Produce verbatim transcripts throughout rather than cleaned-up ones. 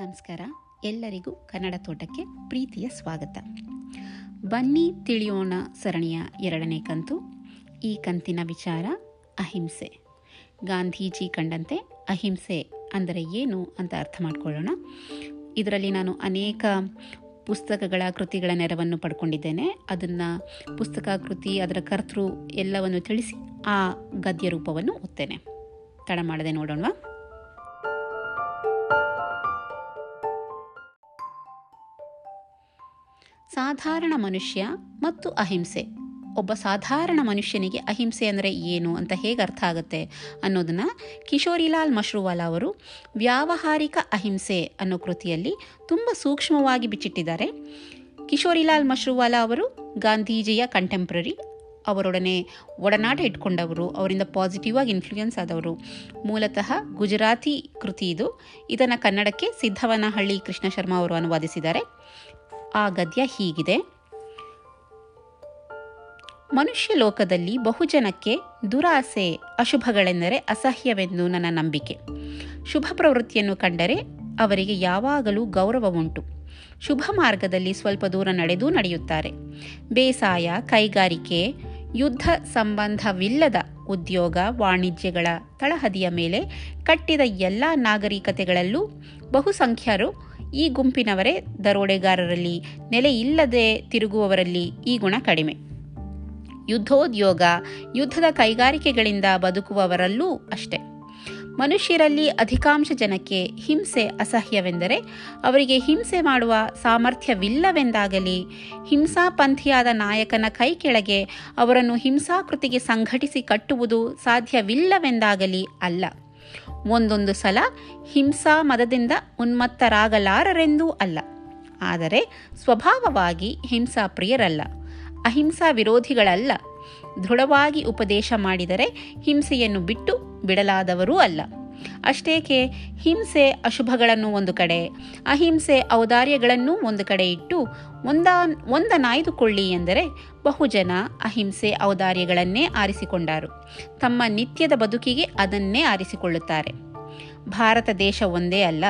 ನಮಸ್ಕಾರ ಎಲ್ಲರಿಗೂ. ಕನ್ನಡ ತೋಟಕ್ಕೆ ಪ್ರೀತಿಯ ಸ್ವಾಗತ. ಬನ್ನಿ ತಿಳಿಯೋಣ ಸರಣಿಯ ಎರಡನೇ ಕಂತು. ಈ ಕಂತಿನ ವಿಚಾರ ಅಹಿಂಸೆ. ಗಾಂಧೀಜಿ ಕಂಡಂತೆ ಅಹಿಂಸೆ ಅಂದರೆ ಏನು ಅಂತ ಅರ್ಥ ಮಾಡಿಕೊಳ್ಳೋಣ. ಇದರಲ್ಲಿ ನಾನು ಅನೇಕ ಪುಸ್ತಕಗಳ ಕೃತಿಗಳ ನೆರವನ್ನು ಪಡ್ಕೊಂಡಿದ್ದೇನೆ. ಅದನ್ನು ಪುಸ್ತಕ, ಕೃತಿ, ಅದರ ಕರ್ತೃ ಎಲ್ಲವನ್ನು ತಿಳಿಸಿ ಆ ಗದ್ಯ ರೂಪವನ್ನು ಓದ್ತೇನೆ. ತಡ ಮಾಡದೆ ನೋಡೋಣವಾ. ಸಾಧಾರಣ ಮನುಷ್ಯ ಮತ್ತು ಅಹಿಂಸೆ. ಒಬ್ಬ ಸಾಧಾರಣ ಮನುಷ್ಯನಿಗೆ ಅಹಿಂಸೆ ಅಂದರೆ ಏನು ಅಂತ ಹೇಗೆ ಅರ್ಥ ಆಗುತ್ತೆ ಅನ್ನೋದನ್ನು ಕಿಶೋರಿಲಾಲ್ ಮಶ್ರುವಾಲಾ ಅವರು ವ್ಯಾವಹಾರಿಕ ಅಹಿಂಸೆ ಅನ್ನೋ ಕೃತಿಯಲ್ಲಿ ತುಂಬ ಸೂಕ್ಷ್ಮವಾಗಿ ಬಿಚ್ಚಿಟ್ಟಿದ್ದಾರೆ. ಕಿಶೋರಿಲಾಲ್ ಮಶ್ರುವಾಲಾ ಅವರು ಗಾಂಧೀಜಿಯ ಕಂಟೆಂಪ್ರರಿ, ಅವರೊಡನೆ ಒಡನಾಟ ಇಟ್ಕೊಂಡವರು, ಅವರಿಂದ ಪಾಸಿಟಿವ್ ಆಗಿ ಇನ್ಫ್ಲೂಯೆನ್ಸ್ ಆದವರು. ಮೂಲತಃ ಗುಜರಾತಿ ಕೃತಿ ಇದು. ಇದನ್ನು ಕನ್ನಡಕ್ಕೆ ಸಿದ್ಧವನಹಳ್ಳಿ ಕೃಷ್ಣ ಶರ್ಮಾ ಅವರು ಅನುವಾದಿಸಿದ್ದಾರೆ. ಆ ಗದ್ಯ ಹೀಗಿದೆ: ಮನುಷ್ಯ ಲೋಕದಲ್ಲಿ ಬಹುಜನಕ್ಕೆ ದುರಾಸೆ, ಅಶುಭಗಳೆಂದರೆ ಅಸಹ್ಯವೆಂದು ನನ್ನ ನಂಬಿಕೆ. ಶುಭ ಪ್ರವೃತ್ತಿಯನ್ನು ಕಂಡರೆ ಅವರಿಗೆ ಯಾವಾಗಲೂ ಗೌರವ ಉಂಟು. ಶುಭ ಮಾರ್ಗದಲ್ಲಿ ಸ್ವಲ್ಪ ದೂರ ನಡೆದೂ ನಡೆಯುತ್ತಾರೆ. ಬೇಸಾಯ, ಕೈಗಾರಿಕೆ, ಯುದ್ಧ ಸಂಬಂಧವಿಲ್ಲದ ಉದ್ಯೋಗ, ವಾಣಿಜ್ಯಗಳ ತಳಹದಿಯ ಮೇಲೆ ಕಟ್ಟಿದ ಎಲ್ಲ ನಾಗರಿಕತೆಗಳಲ್ಲೂ ಬಹುಸಂಖ್ಯರು, ಈ ಗುಂಪಿನವರೇ ದರೋಡೆಗಾರರಲ್ಲಿ, ನೆಲೆಯಿಲ್ಲದೆ ತಿರುಗುವವರಲ್ಲಿ ಈ ಗುಣ ಕಡಿಮೆ. ಯುದ್ಧೋದ್ಯೋಗ, ಯುದ್ಧದ ಕೈಗಾರಿಕೆಗಳಿಂದ ಬದುಕುವವರಲ್ಲೂ ಅಷ್ಟೆ. ಮನುಷ್ಯರಲ್ಲಿ ಅಧಿಕಾಂಶ ಜನಕ್ಕೆ ಹಿಂಸೆ ಅಸಹ್ಯವೆಂದರೆ ಅವರಿಗೆ ಹಿಂಸೆ ಮಾಡುವ ಸಾಮರ್ಥ್ಯವಿಲ್ಲವೆಂದಾಗಲಿ, ಹಿಂಸಾಪಂಥಿಯಾದ ನಾಯಕನ ಕೈ ಕೆಳಗೆ ಅವರನ್ನು ಹಿಂಸಾಕೃತಿಗೆ ಸಂಘಟಿಸಿ ಕಟ್ಟುವುದು ಸಾಧ್ಯವಿಲ್ಲವೆಂದಾಗಲಿ ಅಲ್ಲ, ಒಂದೊಂದು ಸಲ ಹಿಂಸಾ ಮದದಿಂದ ಉನ್ಮತ್ತರಾಗಲಾರರೆಂದೂ ಅಲ್ಲ. ಆದರೆ ಸ್ವಭಾವವಾಗಿ ಹಿಂಸಾ ಪ್ರಿಯರಲ್ಲ, ಅಹಿಂಸಾ ವಿರೋಧಿಗಳಲ್ಲ. ದೃಢವಾಗಿ ಉಪದೇಶ ಮಾಡಿದರೆ ಹಿಂಸೆಯನ್ನು ಬಿಟ್ಟು ಬಿಡಲಾದವರೂ ಅಲ್ಲ. ಅಷ್ಟೇಕೆ ಹಿಂಸೆ ಅಶುಭಗಳನ್ನು ಒಂದು ಕಡೆ, ಅಹಿಂಸೆ ಔದಾರ್ಯಗಳನ್ನು ಒಂದು ಕಡೆ ಇಟ್ಟು ಒಂದಾ ಒಂದನಾಯ್ದುಕೊಳ್ಳಿ ಎಂದರೆ ಬಹುಜನ ಅಹಿಂಸೆ ಔದಾರ್ಯಗಳನ್ನೇ ಆರಿಸಿಕೊಂಡರು. ತಮ್ಮ ನಿತ್ಯದ ಬದುಕಿಗೆ ಅದನ್ನೇ ಆರಿಸಿಕೊಳ್ಳುತ್ತಾರೆ. ಭಾರತ ದೇಶ ಒಂದೇ ಅಲ್ಲ,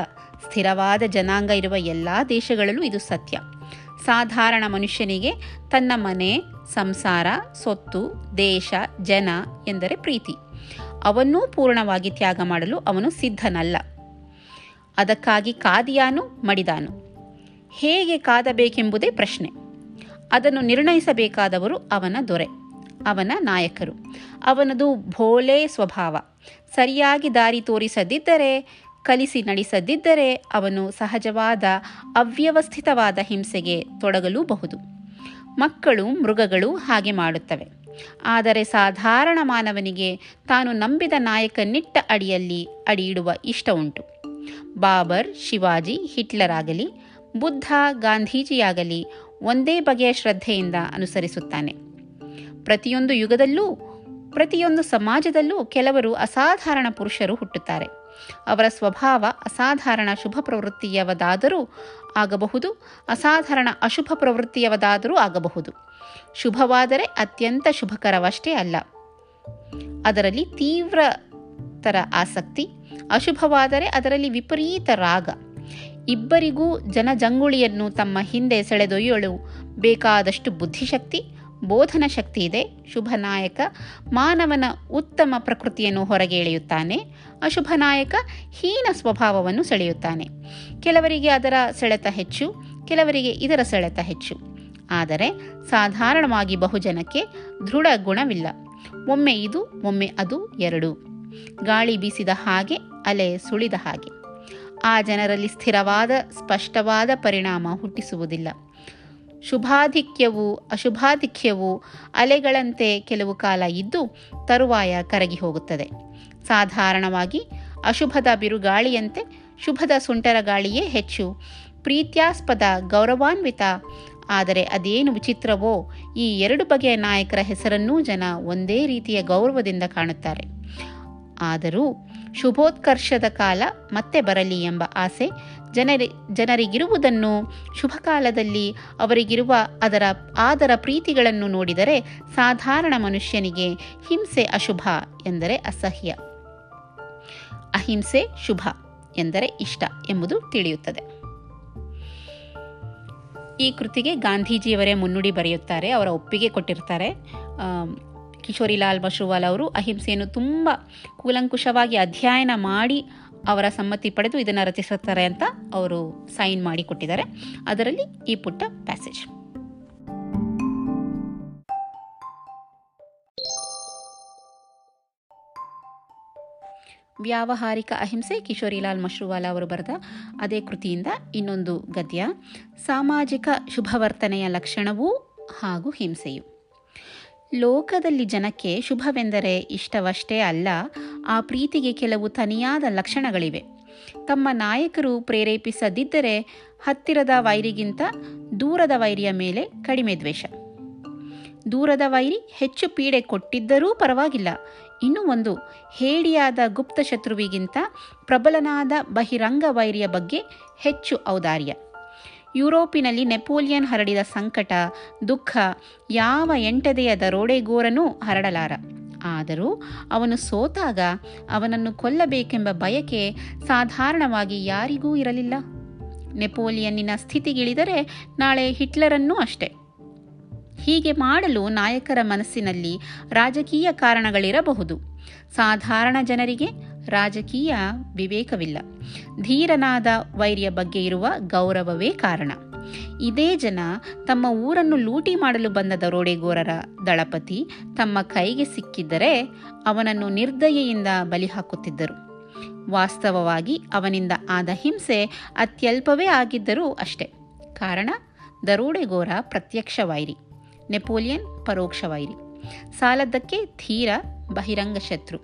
ಸ್ಥಿರವಾದ ಜನಾಂಗ ಇರುವ ಎಲ್ಲ ದೇಶಗಳಲ್ಲೂ ಇದು ಸತ್ಯ. ಸಾಧಾರಣ ಮನುಷ್ಯನಿಗೆ ತನ್ನ ಮನೆ, ಸಂಸಾರ, ಸೊತ್ತು, ದೇಶ, ಜನ ಎಂದರೆ ಪ್ರೀತಿ. ಅವನ್ನೂ ಪೂರ್ಣವಾಗಿ ತ್ಯಾಗ ಮಾಡಲು ಅವನು ಸಿದ್ಧನಲ್ಲ. ಅದಕ್ಕಾಗಿ ಕಾದಿಯಾನು ಮಡಿದಾನು. ಹೇಗೆ ಕಾದಬೇಕೆಂಬುದೇ ಪ್ರಶ್ನೆ. ಅದನ್ನು ನಿರ್ಣಯಿಸಬೇಕಾದವರು ಅವನ ದೊರೆ, ಅವನ ನಾಯಕರು. ಅವನದು ಭೋಲೆ ಸ್ವಭಾವ. ಸರಿಯಾಗಿ ದಾರಿ ತೋರಿಸದಿದ್ದರೆ, ಕಲಿಸಿ ನಡೆಸದಿದ್ದರೆ ಅವನು ಸಹಜವಾದ ಅವ್ಯವಸ್ಥಿತವಾದ ಹಿಂಸೆಗೆ ತೊಡಗಲೂಬಹುದು. ಮಕ್ಕಳು, ಮೃಗಗಳು ಹಾಗೆ ಮಾಡುತ್ತವೆ. ಆದರೆ ಸಾಧಾರಣ ಮಾನವನಿಗೆ ತಾನು ನಂಬಿದ ನಾಯಕನಿಟ್ಟ ಅಡಿಯಲ್ಲಿ ಅಡಿಯಿಡುವ ಇಷ್ಟ ಉಂಟು. ಬಾಬರ್, ಶಿವಾಜಿ, ಹಿಟ್ಲರ್ ಆಗಲಿ, ಬುದ್ಧ, ಗಾಂಧೀಜಿಯಾಗಲಿ ಒಂದೇ ಬಗೆಯ ಶ್ರದ್ಧೆಯಿಂದ ಅನುಸರಿಸುತ್ತಾನೆ. ಪ್ರತಿಯೊಂದು ಯುಗದಲ್ಲೂ ಪ್ರತಿಯೊಂದು ಸಮಾಜದಲ್ಲೂ ಕೆಲವರು ಅಸಾಧಾರಣ ಪುರುಷರು ಹುಟ್ಟುತ್ತಾರೆ. ಅವರ ಸ್ವಭಾವ ಅಸಾಧಾರಣ ಶುಭ ಪ್ರವೃತ್ತಿಯವದಾದರೂ ಆಗಬಹುದು, ಅಸಾಧಾರಣ ಅಶುಭ ಪ್ರವೃತ್ತಿಯವದಾದರೂ ಆಗಬಹುದು. ಶುಭವಾದರೆ ಅತ್ಯಂತ ಶುಭಕರವಷ್ಟೇ ಅಲ್ಲ, ಅದರಲ್ಲಿ ತೀವ್ರತರ ಆಸಕ್ತಿ. ಅಶುಭವಾದರೆ ಅದರಲ್ಲಿ ವಿಪರೀತ ರಾಗ. ಇಬ್ಬರಿಗೂ ಜನಜಂಗುಳಿಯನ್ನು ತಮ್ಮ ಹಿಂದೆ ಸೆಳೆದೊಯ್ಯಲು ಬೇಕಾದಷ್ಟು ಬುದ್ಧಿಶಕ್ತಿ, ಬೋಧನ ಶಕ್ತಿ ಇದೆ. ಶುಭ ನಾಯಕ ಮಾನವನ ಉತ್ತಮ ಪ್ರಕೃತಿಯನ್ನು ಹೊರಗೆ ಎಳೆಯುತ್ತಾನೆ. ಅಶುಭ ನಾಯಕ ಹೀನ ಸ್ವಭಾವವನ್ನು ಸೆಳೆಯುತ್ತಾನೆ. ಕೆಲವರಿಗೆ ಅದರ ಸೆಳೆತ ಹೆಚ್ಚು, ಕೆಲವರಿಗೆ ಇದರ ಸೆಳೆತ ಹೆಚ್ಚು. ಆದರೆ ಸಾಧಾರಣವಾಗಿ ಬಹುಜನಕ್ಕೆ ದೃಢ ಗುಣವಿಲ್ಲ. ಒಮ್ಮೆ ಇದು, ಒಮ್ಮೆ ಅದು, ಎರಡು. ಗಾಳಿ ಬೀಸಿದ ಹಾಗೆ, ಅಲೆ ಸುಳಿದ ಹಾಗೆ. ಆ ಜನರಲ್ಲಿ ಸ್ಥಿರವಾದ ಸ್ಪಷ್ಟವಾದ ಪರಿಣಾಮ ಹುಟ್ಟಿಸುವುದಿಲ್ಲ. ಶುಭಾಧಿಕ್ಯವು ಅಶುಭಾಧಿಕ್ಯವು ಅಲೆಗಳಂತೆ ಕೆಲವು ಕಾಲ ಇದ್ದು ತರುವಾಯ ಕರಗಿ ಹೋಗುತ್ತದೆ. ಸಾಧಾರಣವಾಗಿ ಅಶುಭದ ಬಿರುಗಾಳಿಯಂತೆ ಶುಭದ ಸುಂಟರ ಗಾಳಿಯೇ ಹೆಚ್ಚು ಪ್ರೀತ್ಯಾಸ್ಪದ, ಗೌರವಾನ್ವಿತ. ಆದರೆ ಅದೇನು ವಿಚಿತ್ರವೋ, ಈ ಎರಡು ಬಗೆಯ ನಾಯಕರ ಹೆಸರನ್ನೂ ಜನ ಒಂದೇ ರೀತಿಯ ಗೌರವದಿಂದ ಕಾಣುತ್ತಾರೆ. ಆದರೂ ಶುಭೋತ್ಕರ್ಷದ ಕಾಲ ಮತ್ತೆ ಬರಲಿ ಎಂಬ ಆಸೆ ಜನರಿ ಜನರಿಗಿರುವುದನ್ನು, ಶುಭ ಕಾಲದಲ್ಲಿ ಅವರಿಗಿರುವ ಅದರ ಆದರ ಪ್ರೀತಿಗಳನ್ನು ನೋಡಿದರೆ ಸಾಧಾರಣ ಮನುಷ್ಯನಿಗೆ ಹಿಂಸೆ ಅಶುಭ ಎಂದರೆ ಅಸಹ್ಯ, ಅಹಿಂಸೆ ಶುಭ ಎಂದರೆ ಇಷ್ಟ ಎಂಬುದು ತಿಳಿಯುತ್ತದೆ. ಈ ಕೃತಿಗೆ ಗಾಂಧೀಜಿಯವರೇ ಮುನ್ನುಡಿ ಬರೆಯುತ್ತಾರೆ, ಅವರ ಒಪ್ಪಿಗೆ ಕೊಟ್ಟಿರ್ತಾರೆ. ಕಿಶೋರಿಲಾಲ್ ಮಶ್ರುವಾಲಾ ಅವರು ಅಹಿಂಸೆಯನ್ನು ತುಂಬ ಕೂಲಂಕುಷವಾಗಿ ಅಧ್ಯಯನ ಮಾಡಿ ಅವರ ಸಮ್ಮತಿ ಪಡೆದು ಇದನ್ನು ರಚಿಸುತ್ತಾರೆ ಅಂತ ಅವರು ಸೈನ್ ಮಾಡಿ ಕೊಟ್ಟಿದ್ದಾರೆ. ಅದರಲ್ಲಿ ಈ ಪುಟ್ಟ ಪ್ಯಾಸೇಜ್. ವ್ಯಾವಹಾರಿಕ ಅಹಿಂಸೆ, ಕಿಶೋರಿಲಾಲ್ ಮಶ್ರುವಾಲಾ ಅವರು ಬರೆದ ಅದೇ ಕೃತಿಯಿಂದ ಇನ್ನೊಂದು ಗದ್ಯ, ಸಾಮಾಜಿಕ ಶುಭವರ್ತನೆಯ ಲಕ್ಷಣವೂ ಹಾಗೂ ಹಿಂಸೆಯು. ಲೋಕದಲ್ಲಿ ಜನಕ್ಕೆ ಶುಭವೆಂದರೆ ಇಷ್ಟವಷ್ಟೇ ಅಲ್ಲ, ಆ ಪ್ರೀತಿಗೆ ಕೆಲವು ತನಿಯಾದ ಲಕ್ಷಣಗಳಿವೆ. ತಮ್ಮ ನಾಯಕರು ಪ್ರೇರೇಪಿಸದಿದ್ದರೆ ಹತ್ತಿರದ ವೈರಿಗಿಂತ ದೂರದ ವೈರಿಯ ಮೇಲೆ ಕಡಿಮೆ ದ್ವೇಷ. ದೂರದ ವೈರಿ ಹೆಚ್ಚು ಪೀಡೆ ಕೊಟ್ಟಿದ್ದರೂ ಪರವಾಗಿಲ್ಲ. ಇನ್ನೂ ಒಂದು, ಹೇಡಿಯಾದ ಗುಪ್ತ ಶತ್ರುವಿಗಿಂತ ಪ್ರಬಲನಾದ ಬಹಿರಂಗ ವೈರಿಯ ಬಗ್ಗೆ ಹೆಚ್ಚು ಔದಾರ್ಯ. ಯುರೋಪಿನಲ್ಲಿ ನೆಪೋಲಿಯನ್ ಹರಡಿದ ಸಂಕಟ, ದುಃಖ ಯಾವ ಎಂಟದೆಯ ದರೋಡೆಗೋರನೂ ಹರಡಲಾರ. ಆದರೂ ಅವನು ಸೋತಾಗ ಅವನನ್ನು ಕೊಲ್ಲಬೇಕೆಂಬ ಬಯಕೆ ಸಾಧಾರಣವಾಗಿ ಯಾರಿಗೂ ಇರಲಿಲ್ಲ. ನೆಪೋಲಿಯನ್ನಿನ ಸ್ಥಿತಿಗಿಳಿದರೆ ನಾಳೆ ಹಿಟ್ಲರನ್ನೂ ಅಷ್ಟೆ. ಹೀಗೆ ಮಾಡಲು ನಾಯಕರ ಮನಸ್ಸಿನಲ್ಲಿ ರಾಜಕೀಯ ಕಾರಣಗಳಿರಬಹುದು. ಸಾಧಾರಣ ಜನರಿಗೆ ರಾಜಕೀಯ ವಿವೇಕವಿಲ್ಲ. ಧೀರನಾದ ವೈರಿಯ ಬಗ್ಗೆ ಇರುವ ಗೌರವವೇ ಕಾರಣ. ಇದೇ ಜನ ತಮ್ಮ ಊರನ್ನು ಲೂಟಿ ಮಾಡಲು ಬಂದ ದರೋಡೆಗೋರರ ದಳಪತಿ ತಮ್ಮ ಕೈಗೆ ಸಿಕ್ಕಿದ್ದರೆ ಅವನನ್ನು ನಿರ್ದಯೆಯಿಂದ ಬಲಿ ಹಾಕುತ್ತಿದ್ದರು. ವಾಸ್ತವವಾಗಿ ಅವನಿಂದ ಆದ ಹಿಂಸೆ ಅತ್ಯಲ್ಪವೇ ಆಗಿದ್ದರೂ ಅಷ್ಟೆ. ಕಾರಣ, ದರೋಡೆಗೋರ ಪ್ರತ್ಯಕ್ಷ ವೈರಿ, ನೆಪೋಲಿಯನ್ ಪರೋಕ್ಷ ವೈರಿ, ಸಾಲದ್ದಕ್ಕೆ ಧೀರ ಬಹಿರಂಗ ಶತ್ರು.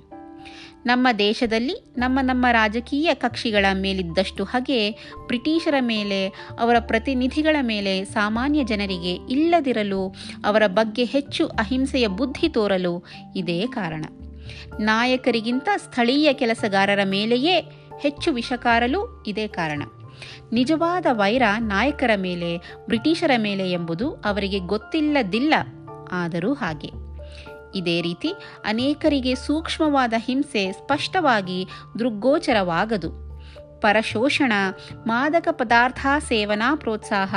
ನಮ್ಮ ದೇಶದಲ್ಲಿ ನಮ್ಮ ನಮ್ಮ ರಾಜಕೀಯ ಕಕ್ಷಿಗಳ ಮೇಲಿದ್ದಷ್ಟು ಹಾಗೆ ಬ್ರಿಟಿಷರ ಮೇಲೆ, ಅವರ ಪ್ರತಿನಿಧಿಗಳ ಮೇಲೆ ಸಾಮಾನ್ಯ ಜನರಿಗೆ ಇಲ್ಲದಿರಲು, ಅವರ ಬಗ್ಗೆ ಹೆಚ್ಚು ಅಹಿಂಸೆಯ ಬುದ್ಧಿ ತೋರಲು ಇದೇ ಕಾರಣ. ನಾಯಕರಿಗಿಂತ ಸ್ಥಳೀಯ ಕೆಲಸಗಾರರ ಮೇಲೆಯೇ ಹೆಚ್ಚು ವಿಷಕಾರಲು ಇದೇ ಕಾರಣ. ನಿಜವಾದ ವೈರ ನಾಯಕರ ಮೇಲೆ, ಬ್ರಿಟಿಷರ ಮೇಲೆ ಎಂಬುದು ಅವರಿಗೆ ಗೊತ್ತಿಲ್ಲದಿಲ್ಲ, ಆದರೂ ಹಾಗೆ. ಇದೇ ರೀತಿ ಅನೇಕರಿಗೆ ಸೂಕ್ಷ್ಮವಾದ ಹಿಂಸೆ ಸ್ಪಷ್ಟವಾಗಿ ದೃಗ್ಗೋಚರವಾಗದು. ಪರಶೋಷಣ, ಮಾದಕ ಪದಾರ್ಥ ಸೇವನಾ ಪ್ರೋತ್ಸಾಹ,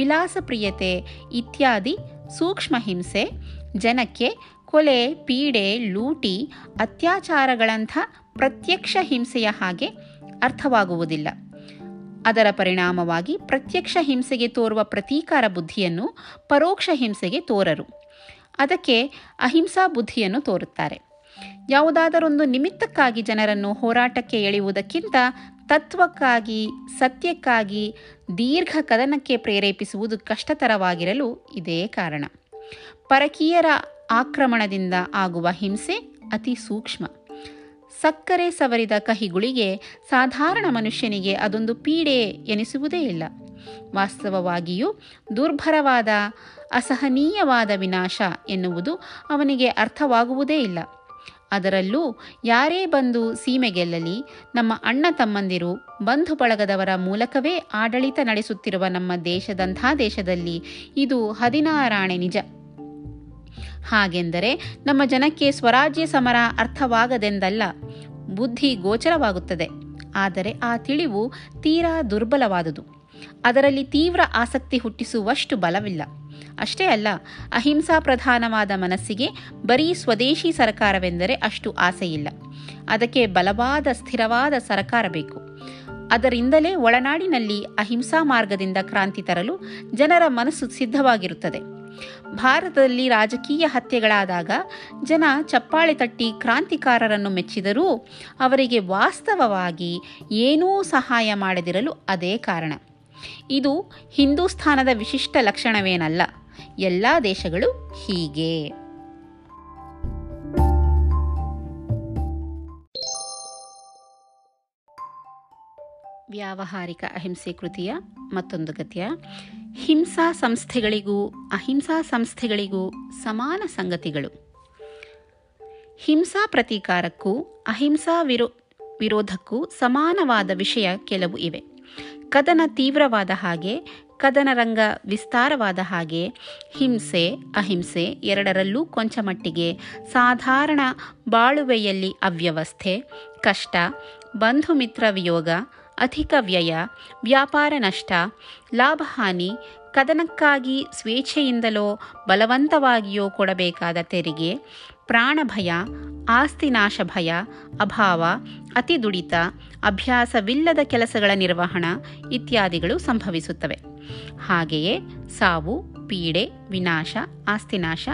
ವಿಲಾಸ ಪ್ರಿಯತೆ ಇತ್ಯಾದಿ ಸೂಕ್ಷ್ಮ ಹಿಂಸೆ ಜನಕ್ಕೆ ಕೊಲೆ, ಪೀಡೆ, ಲೂಟಿ, ಅತ್ಯಾಚಾರಗಳಂಥ ಪ್ರತ್ಯಕ್ಷ ಹಿಂಸೆಯ ಹಾಗೆ ಅರ್ಥವಾಗುವುದಿಲ್ಲ. ಅದರ ಪರಿಣಾಮವಾಗಿ ಪ್ರತ್ಯಕ್ಷ ಹಿಂಸೆಗೆ ತೋರುವ ಪ್ರತೀಕಾರ ಬುದ್ಧಿಯನ್ನು ಪರೋಕ್ಷ ಹಿಂಸೆಗೆ ತೋರರು, ಅದಕ್ಕೆ ಅಹಿಂಸಾ ಬುದ್ಧಿಯನ್ನು ತೋರುತ್ತಾರೆ. ಯಾವುದಾದರೊಂದು ನಿಮಿತ್ತಕ್ಕಾಗಿ ಜನರನ್ನು ಹೋರಾಟಕ್ಕೆ ಎಳೆಯುವುದಕ್ಕಿಂತ ತತ್ವಕ್ಕಾಗಿ, ಸತ್ಯಕ್ಕಾಗಿ ದೀರ್ಘ ಕದನಕ್ಕೆ ಪ್ರೇರೇಪಿಸುವುದು ಕಷ್ಟತರವಾಗಿರಲು ಇದೇ ಕಾರಣ. ಪರಕೀಯರ ಆಕ್ರಮಣದಿಂದ ಆಗುವ ಹಿಂಸೆ ಅತಿ ಸೂಕ್ಷ್ಮ. ಸಕ್ಕರೆ ಸವರಿದ ಕಹಿಗುಳಿಗೆ ಸಾಧಾರಣ ಮನುಷ್ಯನಿಗೆ ಅದೊಂದು ಪೀಡೆ ಎನಿಸುವುದೇ ಇಲ್ಲ. ವಾಸ್ತವವಾಗಿಯೂ ದುರ್ಭರವಾದ, ಅಸಹನೀಯವಾದ ವಿನಾಶ ಎನ್ನುವುದು ಅವನಿಗೆ ಅರ್ಥವಾಗುವುದೇ ಇಲ್ಲ. ಅದರಲ್ಲೂ ಯಾರೇ ಬಂದು ಸೀಮೆಗೆಲ್ಲಲಿ, ನಮ್ಮ ಅಣ್ಣ ತಮ್ಮಂದಿರು, ಬಂಧು ಬಳಗದವರ ಮೂಲಕವೇ ಆಡಳಿತ ನಡೆಸುತ್ತಿರುವ ನಮ್ಮ ದೇಶದಂಥ ದೇಶದಲ್ಲಿ ಇದು ಹದಿನಾರಾಣೆ ನಿಜ. ಹಾಗೆಂದರೆ ನಮ್ಮ ಜನಕ್ಕೆ ಸ್ವರಾಜ್ಯ ಸಮರ ಅರ್ಥವಾಗದೆಂದಲ್ಲ, ಬುದ್ಧಿ ಗೋಚರವಾಗುತ್ತದೆ. ಆದರೆ ಆ ತಿಳಿವು ತೀರಾ ದುರ್ಬಲವಾದುದು. ಅದರಲ್ಲಿ ತೀವ್ರ ಆಸಕ್ತಿ ಹುಟ್ಟಿಸುವಷ್ಟು ಬಲವಿಲ್ಲ. ಅಷ್ಟೇ ಅಲ್ಲ, ಅಹಿಂಸಾ ಪ್ರಧಾನವಾದ ಮನಸ್ಸಿಗೆ ಬರೀ ಸ್ವದೇಶಿ ಸರ್ಕಾರವೆಂದರೆ ಅಷ್ಟು ಆಸೆಯಿಲ್ಲ. ಅದಕ್ಕೆ ಬಲವಾದ, ಸ್ಥಿರವಾದ ಸರ್ಕಾರ ಬೇಕು. ಅದರಿಂದಲೇ ಒಳನಾಡಿನಲ್ಲಿ ಅಹಿಂಸಾ ಮಾರ್ಗದಿಂದ ಕ್ರಾಂತಿ ತರಲು ಜನರ ಮನಸ್ಸು ಸಿದ್ಧವಾಗಿರುತ್ತದೆ. ಭಾರತದಲ್ಲಿ ರಾಜಕೀಯ ಹತ್ಯೆಗಳಾದಾಗ ಜನ ಚಪ್ಪಾಳೆ ತಟ್ಟಿ ಕ್ರಾಂತಿಕಾರರನ್ನು ಮೆಚ್ಚಿದರೂ ಅವರಿಗೆ ವಾಸ್ತವವಾಗಿ ಏನೂ ಸಹಾಯ ಮಾಡದಿರಲು ಅದೇ ಕಾರಣ. ಇದು ಹಿಂದೂಸ್ಥಾನದ ವಿಶಿಷ್ಟ ಲಕ್ಷಣವೇನಲ್ಲ, ಎಲ್ಲ ದೇಶಗಳು ಹೀಗೆ. ವ್ಯಾವಹಾರಿಕ ಅಹಿಂಸೆ ಕೃತಿಯ ಮತ್ತೊಂದು ಗದ್ಯ. ಹಿಂಸಾ ಸಂಸ್ಥೆಗಳಿಗೂ ಅಹಿಂಸಾ ಸಂಸ್ಥೆಗಳಿಗೂ ಸಮಾನ ಸಂಗತಿಗಳು. ಹಿಂಸಾ ಪ್ರತೀಕಾರಕ್ಕೂ ಅಹಿಂಸಾ ವಿರೋ ವಿರೋಧಕ್ಕೂ ಸಮಾನವಾದ ವಿಷಯ ಕೆಲವು ಇವೆ. ಕದನ ತೀವ್ರವಾದ ಹಾಗೆ ಕದನರಂಗ ವಿಸ್ತಾರವಾದ ಹಾಗೆ ಹಿಂಸೆ ಅಹಿಂಸೆ ಎರಡರಲ್ಲೂ ಕೊಂಚ ಮಟ್ಟಿಗೆ ಸಾಧಾರಣ ಬಾಳುವೆಯಲ್ಲಿ ಅವ್ಯವಸ್ಥೆ, ಕಷ್ಟ, ಬಂಧು ಮಿತ್ರ ವಿಯೋಗ, ಅಧಿಕ ವ್ಯಯ, ವ್ಯಾಪಾರ ನಷ್ಟ, ಲಾಭಹಾನಿ, ಕದನಕ್ಕಾಗಿ ಸ್ವೇಚ್ಛೆಯಿಂದಲೋ ಬಲವಂತವಾಗಿಯೋ ಕೊಡಬೇಕಾದ ತೆರಿಗೆ, ಪ್ರಾಣಭಯ, ಆಸ್ತಿನಾಶ ಭಯ, ಅಭಾವ, ಅತಿ ದುಡಿತ, ಅಭ್ಯಾಸವಿಲ್ಲದ ಕೆಲಸಗಳ ನಿರ್ವಹಣಾ ಇತ್ಯಾದಿಗಳು ಸಂಭವಿಸುತ್ತವೆ. ಹಾಗೆಯೇ ಸಾವು, ಪೀಡೆ, ವಿನಾಶ, ಆಸ್ತಿನಾಶ,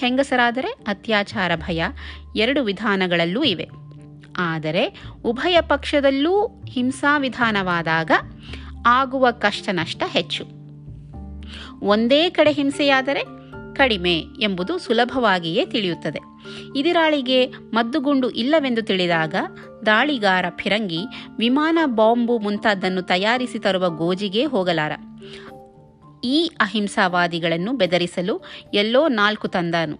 ಹೆಂಗಸರಾದರೆ ಅತ್ಯಾಚಾರ ಭಯ ಎರಡು ವಿಧಾನಗಳಲ್ಲೂ ಇವೆ. ಆದರೆ ಉಭಯ ಪಕ್ಷದಲ್ಲೂ ಹಿಂಸಾವಿಧಾನವಾದಾಗ ಆಗುವ ಕಷ್ಟ ನಷ್ಟ ಹೆಚ್ಚು. ಒಂದೇ ಕಡೆ ಹಿಂಸೆಯಾದರೆ ಕಡಿಮೆ ಎಂಬುದು ಸುಲಭವಾಗಿಯೇ ತಿಳಿಯುತ್ತದೆ. ಇದಿರಾಳಿಗೆ ಮದ್ದುಗುಂಡು ಇಲ್ಲವೆಂದು ತಿಳಿದಾಗ ದಾಳಿಗಾರ ಫಿರಂಗಿ ವಿಮಾನ, ಬಾಂಬು ಮುಂತಾದನ್ನು ತಯಾರಿಸಿ ತರುವ ಗೋಜಿಗೆ ಹೋಗಲಾರ. ಈ ಅಹಿಂಸಾವಾದಿಗಳನ್ನು ಬೆದರಿಸಲು ಎಲ್ಲೋ ನಾಲ್ಕು ತಂದಾನು.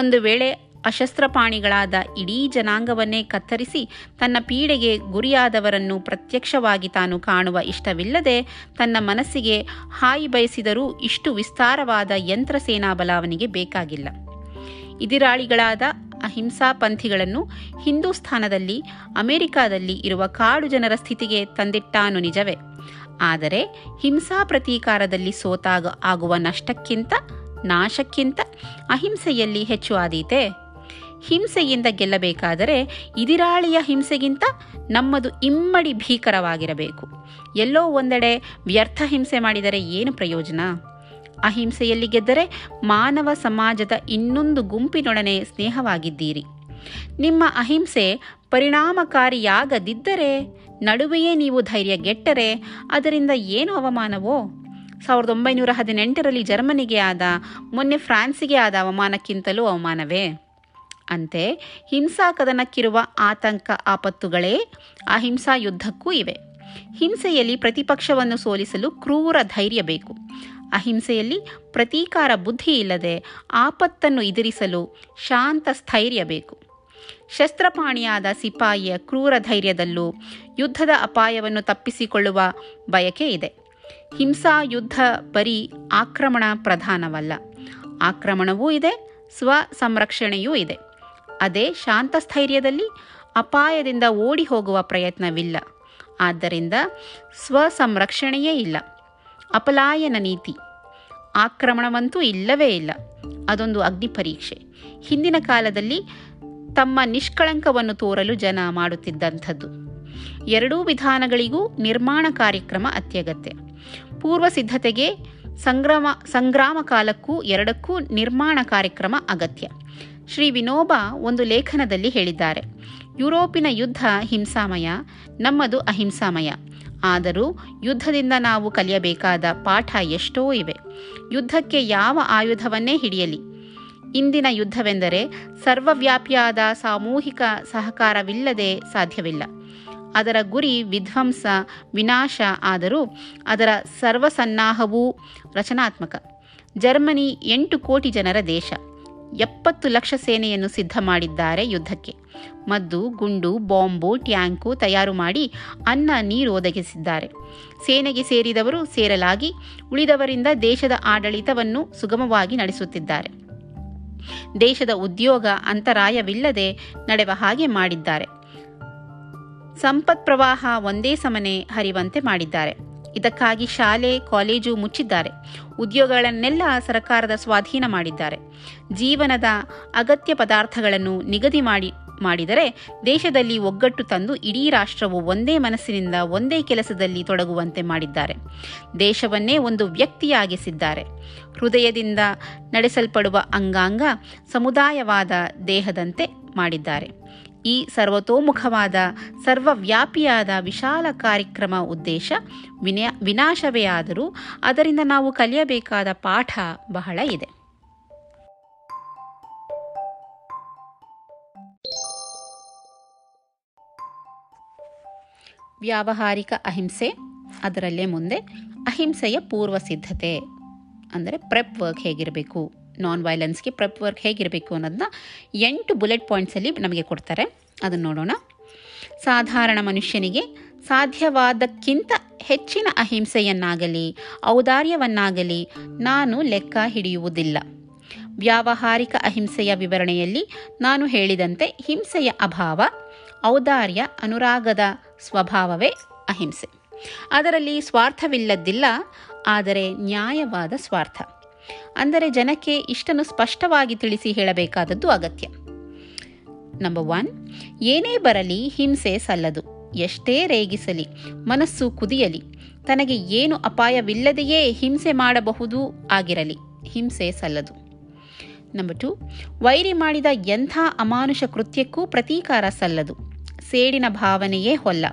ಒಂದು ವೇಳೆ ಅಶಸ್ತ್ರಪಾಣಿಗಳಾದ ಇಡೀ ಜನಾಂಗವನ್ನೇ ಕತ್ತರಿಸಿ ತನ್ನ ಪೀಡೆಗೆ ಗುರಿಯಾದವರನ್ನು ಪ್ರತ್ಯಕ್ಷವಾಗಿ ತಾನು ಕಾಣುವ ಇಷ್ಟವಿಲ್ಲದೆ ತನ್ನ ಮನಸ್ಸಿಗೆ ಹಾಯಿ ಬಯಸಿದರೂ ಇಷ್ಟು ವಿಸ್ತಾರವಾದ ಯಂತ್ರ ಸೇನಾ ಬಲಾವಣೆಗೆ ಬೇಕಾಗಿಲ್ಲ. ಇದಿರಾಳಿಗಳಾದ ಅಹಿಂಸಾಪಂಥಿಗಳನ್ನು ಹಿಂದೂಸ್ಥಾನದಲ್ಲಿ, ಅಮೆರಿಕಾದಲ್ಲಿ ಇರುವ ಕಾಡು ಜನರ ಸ್ಥಿತಿಗೆ ತಂದಿಟ್ಟಾನು ನಿಜವೇ. ಆದರೆ ಹಿಂಸಾ ಪ್ರತೀಕಾರದಲ್ಲಿ ಸೋತಾಗ ಆಗುವ ನಷ್ಟಕ್ಕಿಂತ ನಾಶಕ್ಕಿಂತ ಅಹಿಂಸೆಯಲ್ಲಿ ಹೆಚ್ಚು ಆದೀತೆ. ಹಿಂಸೆಯಿಂದ ಗೆಲ್ಲಬೇಕಾದರೆ ಇದಿರಾಳಿಯ ಹಿಂಸೆಗಿಂತ ನಮ್ಮದು ಇಮ್ಮಡಿ ಭೀಕರವಾಗಿರಬೇಕು. ಎಲ್ಲೋ ಒಂದೆಡೆ ವ್ಯರ್ಥ ಹಿಂಸೆ ಮಾಡಿದರೆ ಏನು ಪ್ರಯೋಜನ? ಅಹಿಂಸೆಯಲ್ಲಿ ಗೆದ್ದರೆ ಮಾನವ ಸಮಾಜದ ಇನ್ನೊಂದು ಗುಂಪಿನೊಡನೆ ಸ್ನೇಹವಾಗಿದ್ದೀರಿ. ನಿಮ್ಮ ಅಹಿಂಸೆ ಪರಿಣಾಮಕಾರಿಯಾಗದಿದ್ದರೆ, ನಡುವೆಯೇ ನೀವು ಧೈರ್ಯಗೆಟ್ಟರೆ ಅದರಿಂದ ಏನು ಅವಮಾನವೋ? ಸಾವಿರದ ಒಂಬೈನೂರ ಹದಿನೆಂಟರಲ್ಲಿ ಜರ್ಮನಿಗೆ ಆದ, ಮೊನ್ನೆ ಫ್ರಾನ್ಸಿಗೆ ಆದ ಅವಮಾನಕ್ಕಿಂತಲೂ ಅವಮಾನವೇ. ಅಂತೆ ಹಿಂಸಾ ಕದನಕ್ಕಿರುವ ಆತಂಕ ಆಪತ್ತುಗಳೇ ಅಹಿಂಸಾ ಯುದ್ಧಕ್ಕೂ ಇವೆ. ಹಿಂಸೆಯಲ್ಲಿ ಪ್ರತಿಪಕ್ಷವನ್ನು ಸೋಲಿಸಲು ಕ್ರೂರ ಧೈರ್ಯ ಬೇಕು. ಅಹಿಂಸೆಯಲ್ಲಿ ಪ್ರತೀಕಾರ ಬುದ್ಧಿ ಇಲ್ಲದೆ ಆಪತ್ತನ್ನು ಎದುರಿಸಲು ಶಾಂತ ಸ್ಥೈರ್ಯ ಬೇಕು. ಶಸ್ತ್ರಪಾಣಿಯಾದ ಸಿಪಾಯಿಯ ಕ್ರೂರ ಧೈರ್ಯದಲ್ಲೂ ಯುದ್ಧದ ಅಪಾಯವನ್ನು ತಪ್ಪಿಸಿಕೊಳ್ಳುವ ಬಯಕೆ ಇದೆ. ಹಿಂಸಾ ಯುದ್ಧ ಬರೀ ಆಕ್ರಮಣ ಪ್ರಧಾನವಲ್ಲ. ಆಕ್ರಮಣವೂ ಇದೆ, ಸ್ವ ಸಂರಕ್ಷಣೆಯೂ ಇದೆ. ಅದೇ ಶಾಂತ ಸ್ಥೈರ್ಯದಲ್ಲಿ ಅಪಾಯದಿಂದ ಓಡಿ ಹೋಗುವ ಪ್ರಯತ್ನವಿಲ್ಲ. ಆದ್ದರಿಂದ ಸ್ವ ಸಂರಕ್ಷಣೆಯೇ ಇಲ್ಲ, ಅಪಲಾಯನ ನೀತಿ. ಆಕ್ರಮಣವಂತೂ ಇಲ್ಲವೇ ಇಲ್ಲ, ಅದೊಂದು ಅಗ್ನಿ ಪರೀಕ್ಷೆ. ಹಿಂದಿನ ಕಾಲದಲ್ಲಿ ತಮ್ಮ ನಿಷ್ಕಳಂಕವನ್ನು ತೋರಲು ಜನ ಮಾಡುತ್ತಿದ್ದಂಥದ್ದು. ಎರಡೂ ವಿಧಾನಗಳಿಗೂ ನಿರ್ಮಾಣ ಕಾರ್ಯಕ್ರಮ ಅತ್ಯಗತ್ಯ. ಪೂರ್ವ ಸಿದ್ಧತೆಗೆ, ಸಂಗ್ರಾಮ ಸಂಗ್ರಾಮ ಕಾಲಕ್ಕೂ ಎರಡಕ್ಕೂ ನಿರ್ಮಾಣ ಕಾರ್ಯಕ್ರಮ ಅಗತ್ಯ. ಶ್ರೀ ವಿನೋಬಾ ಒಂದು ಲೇಖನದಲ್ಲಿ ಹೇಳಿದ್ದಾರೆ, ಯುರೋಪಿನ ಯುದ್ಧ ಹಿಂಸಾಮಯ, ನಮ್ಮದು ಅಹಿಂಸಾಮಯ. ಆದರೂ ಯುದ್ಧದಿಂದ ನಾವು ಕಲಿಯಬೇಕಾದ ಪಾಠ ಎಷ್ಟೋ ಇವೆ. ಯುದ್ಧಕ್ಕೆ ಯಾವ ಆಯುಧವನ್ನೇ ಹಿಡಿಯಲಿ, ಇಂದಿನ ಯುದ್ಧವೆಂದರೆ ಸರ್ವವ್ಯಾಪಿಯಾದ ಸಾಮೂಹಿಕ ಸಹಕಾರವಿಲ್ಲದೆ ಸಾಧ್ಯವಿಲ್ಲ. ಅದರ ಗುರಿ ವಿಧ್ವಂಸ, ವಿನಾಶ. ಆದರೂ ಅದರ ಸರ್ವಸನ್ನಾಹವೂ ರಚನಾತ್ಮಕ. ಜರ್ಮನಿ ಎಂಟು ಕೋಟಿ ಜನರ ದೇಶ, ಎಪ್ಪತ್ತು ಲಕ್ಷ ಸೇನೆಯನ್ನು ಸಿದ್ಧ ಮಾಡಿದ್ದಾರೆ ಯುದ್ಧಕ್ಕೆ. ಮದ್ದು, ಗುಂಡು, ಬಾಂಬು, ಟ್ಯಾಂಕು ತಯಾರು ಮಾಡಿ ಅನ್ನ, ನೀರು ಒದಗಿಸಿದ್ದಾರೆ. ಸೇನೆಗೆ ಸೇರಿದವರು ಸೇರಲಾಗಿ ಉಳಿದವರಿಂದ ದೇಶದ ಆಡಳಿತವನ್ನು ಸುಗಮವಾಗಿ ನಡೆಸುತ್ತಿದ್ದಾರೆ. ದೇಶದ ಉದ್ಯೋಗ ಅಂತರಾಯವಿಲ್ಲದೆ ನಡೆವ ಹಾಗೆ ಮಾಡಿದ್ದಾರೆ. ಸಂಪತ್ ಪ್ರವಾಹ ಒಂದೇ ಸಮನೆ ಹರಿಯುವಂತೆ ಮಾಡಿದ್ದಾರೆ. ಇದಕ್ಕಾಗಿ ಶಾಲೆ, ಕಾಲೇಜು ಮುಚ್ಚಿದ್ದಾರೆ. ಉದ್ಯೋಗಗಳನ್ನೆಲ್ಲ ಸರ್ಕಾರದ ಸ್ವಾಧೀನ ಮಾಡಿದ್ದಾರೆ. ಜೀವನದ ಅಗತ್ಯ ಪದಾರ್ಥಗಳನ್ನು ನಿಗದಿ ಮಾಡಿ ಮಾಡಿದರೆ ದೇಶದಲ್ಲಿ ಒಗ್ಗಟ್ಟು ತಂದು ಇಡೀ ರಾಷ್ಟ್ರವು ಒಂದೇ ಮನಸ್ಸಿನಿಂದ ಒಂದೇ ಕೆಲಸದಲ್ಲಿ ತೊಡಗುವಂತೆ ಮಾಡಿದ್ದಾರೆ. ದೇಶವನ್ನೇ ಒಂದು ವ್ಯಕ್ತಿಯಾಗಿಸಿದ್ದಾರೆ. ಹೃದಯದಿಂದ ನಡೆಸಲ್ಪಡುವ ಅಂಗಾಂಗ ಸಮುದಾಯವಾದ ದೇಹದಂತೆ ಮಾಡಿದ್ದಾರೆ. ಈ ಸರ್ವತೋಮುಖವಾದ ಸರ್ವವ್ಯಾಪಿಯಾದ ವಿಶಾಲ ಕಾರ್ಯಕ್ರಮ ಉದ್ದೇಶ ವಿನ್ಯಾ ವಿನಾಶವೇ ಆದರೂ ಅದರಿಂದ ನಾವು ಕಲಿಯಬೇಕಾದ ಪಾಠ ಬಹಳ ಇದೆ. ವ್ಯಾವಹಾರಿಕ ಅಹಿಂಸೆ, ಅದರಲ್ಲೇ ಮುಂದೆ ಅಹಿಂಸೆಯ ಪೂರ್ವ ಸಿದ್ಧತೆ ಅಂದರೆ ಪ್ರೆಪ್ ವರ್ಕ್ ಹೇಗಿರಬೇಕು, ನಾನ್ ವೈಲೆನ್ಸ್ಗೆ ಪ್ರೆಪ್ ವರ್ಕ್ ಹೇಗಿರಬೇಕು ಅನ್ನೋದನ್ನ ಎಂಟು ಬುಲೆಟ್ ಪಾಯಿಂಟ್ಸಲ್ಲಿ ನಮಗೆ ಕೊಡ್ತಾರೆ, ಅದನ್ನು ನೋಡೋಣ. ಸಾಧಾರಣ ಮನುಷ್ಯನಿಗೆ ಸಾಧ್ಯವಾದಕ್ಕಿಂತ ಹೆಚ್ಚಿನ ಅಹಿಂಸೆಯನ್ನಾಗಲಿ ಔದಾರ್ಯವನ್ನಾಗಲಿ ನಾನು ಲೆಕ್ಕ ಹಿಡಿಯುವುದಿಲ್ಲ. ವ್ಯಾವಹಾರಿಕ ಅಹಿಂಸೆಯ ವಿವರಣೆಯಲ್ಲಿ ನಾನು ಹೇಳಿದಂತೆ ಹಿಂಸೆಯ ಅಭಾವ, ಔದಾರ್ಯ, ಅನುರಾಗದ ಸ್ವಭಾವವೇ ಅಹಿಂಸೆ. ಅದರಲ್ಲಿ ಸ್ವಾರ್ಥವಿಲ್ಲದ್ದಿಲ್ಲ, ಆದರೆ ನ್ಯಾಯವಾದ ಸ್ವಾರ್ಥ. ಅಂದರೆ ಜನಕ್ಕೆ ಇಷ್ಟನ್ನು ಸ್ಪಷ್ಟವಾಗಿ ತಿಳಿಸಿ ಹೇಳಬೇಕಾದದ್ದು ಅಗತ್ಯ. ನಂಬರ್ ಒನ್, ಏನೇ ಬರಲಿ ಹಿಂಸೆ ಸಲ್ಲದು. ಎಷ್ಟೇ ರೇಗಿಸಲಿ, ಮನಸ್ಸು ಕುದಿಯಲಿ, ತನಗೆ ಏನು ಅಪಾಯವಿಲ್ಲದೆಯೇ ಹಿಂಸೆ ಮಾಡಬಹುದು ಆಗಿರಲಿ, ಹಿಂಸೆ ಸಲ್ಲದು. ನಂಬರ್ ಟು, ವೈರಿ ಮಾಡಿದ ಎಂಥ ಅಮಾನುಷ ಕೃತ್ಯಕ್ಕೂ ಪ್ರತೀಕಾರ ಸಲ್ಲದು. ಸೇಡಿನ ಭಾವನೆಯೇ ಹೊಲ್ಲ.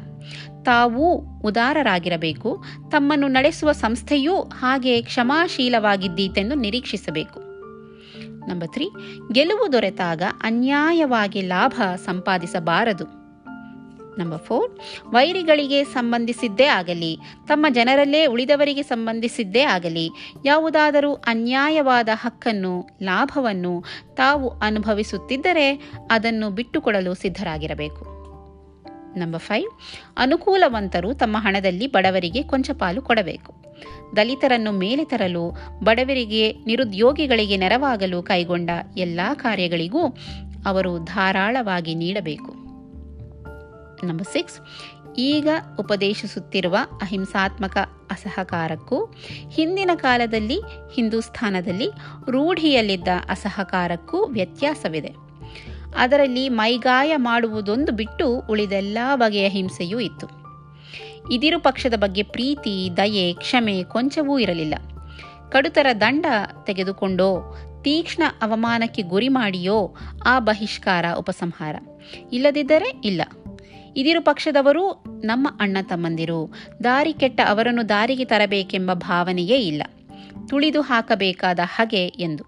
ತಾವೂ ಉದಾರರಾಗಿರಬೇಕು, ತಮ್ಮನ್ನು ನಡೆಸುವ ಸಂಸ್ಥೆಯೂ ಹಾಗೆ ಕ್ಷಮಾಶೀಲವಾಗಿದ್ದೀತೆಂದು ನಿರೀಕ್ಷಿಸಬೇಕು. ನಂಬರ್ ತ್ರೀ, ಗೆಲುವು ದೊರೆತಾಗ ಅನ್ಯಾಯವಾಗಿ ಲಾಭ ಸಂಪಾದಿಸಬಾರದು. ನಂಬರ್ ಫೋರ್, ವೈರಿಗಳಿಗೆ ಸಂಬಂಧಿಸಿದ್ದೇ ಆಗಲಿ, ತಮ್ಮ ಜನರಲ್ಲೇ ಉಳಿದವರಿಗೆ ಸಂಬಂಧಿಸಿದ್ದೇ ಆಗಲಿ, ಯಾವುದಾದರೂ ಅನ್ಯಾಯವಾದ ಹಕ್ಕನ್ನು, ಲಾಭವನ್ನು ತಾವು ಅನುಭವಿಸುತ್ತಿದ್ದರೆ ಅದನ್ನು ಬಿಟ್ಟುಕೊಡಲು ಸಿದ್ಧರಾಗಿರಬೇಕು. ನಂಬರ್ ಫೈವ್, ಅನುಕೂಲವಂತರು ತಮ್ಮ ಹಣದಲ್ಲಿ ಬಡವರಿಗೆ ಕೊಂಚ ಪಾಲು ಕೊಡಬೇಕು. ದಲಿತರನ್ನು ಮೇಲೆ ತರಲು, ಬಡವರಿಗೆ, ನಿರುದ್ಯೋಗಿಗಳಿಗೆ ನೆರವಾಗಲು ಕೈಗೊಂಡ ಎಲ್ಲ ಕಾರ್ಯಗಳಿಗೂ ಅವರು ಧಾರಾಳವಾಗಿ ನೀಡಬೇಕು. ನಂಬರ್ ಸಿಕ್ಸ್, ಈಗ ಉಪದೇಶಿಸುತ್ತಿರುವ ಅಹಿಂಸಾತ್ಮಕ ಅಸಹಕಾರಕ್ಕೂ ಹಿಂದಿನ ಕಾಲದಲ್ಲಿ ಹಿಂದೂಸ್ಥಾನದಲ್ಲಿ ರೂಢಿಯಲ್ಲಿದ್ದ ಅಸಹಕಾರಕ್ಕೂ ವ್ಯತ್ಯಾಸವಿದೆ. ಅದರಲ್ಲಿ ಮೈಗಾಯ ಮಾಡುವುದೊಂದು ಬಿಟ್ಟು ಉಳಿದೆಲ್ಲ ಬಗೆಯ ಹಿಂಸೆಯೂ ಇತ್ತು. ಇದಿರು ಪಕ್ಷದ ಬಗ್ಗೆ ಪ್ರೀತಿ, ದಯೆ, ಕ್ಷಮೆ ಕೊಂಚವೂ ಇರಲಿಲ್ಲ. ಕಡುತರ ದಂಡ ತೆಗೆದುಕೊಂಡೋ, ತೀಕ್ಷ್ಣ ಅವಮಾನಕ್ಕೆ ಗುರಿ ಮಾಡಿಯೋ ಆ ಬಹಿಷ್ಕಾರ, ಉಪಸಂಹಾರ. ಇಲ್ಲದಿದ್ದರೆ ಇಲ್ಲ. ಇದಿರು ಪಕ್ಷದವರು ನಮ್ಮ ಅಣ್ಣ ತಮ್ಮಂದಿರು, ದಾರಿ ಕೆಟ್ಟ ಅವರನ್ನು ದಾರಿಗೆ ತರಬೇಕೆಂಬ ಭಾವನೆಯೇ ಇಲ್ಲ, ತುಳಿದು ಹಾಕಬೇಕಾದ ಹಾಗೆ ಎಂದು.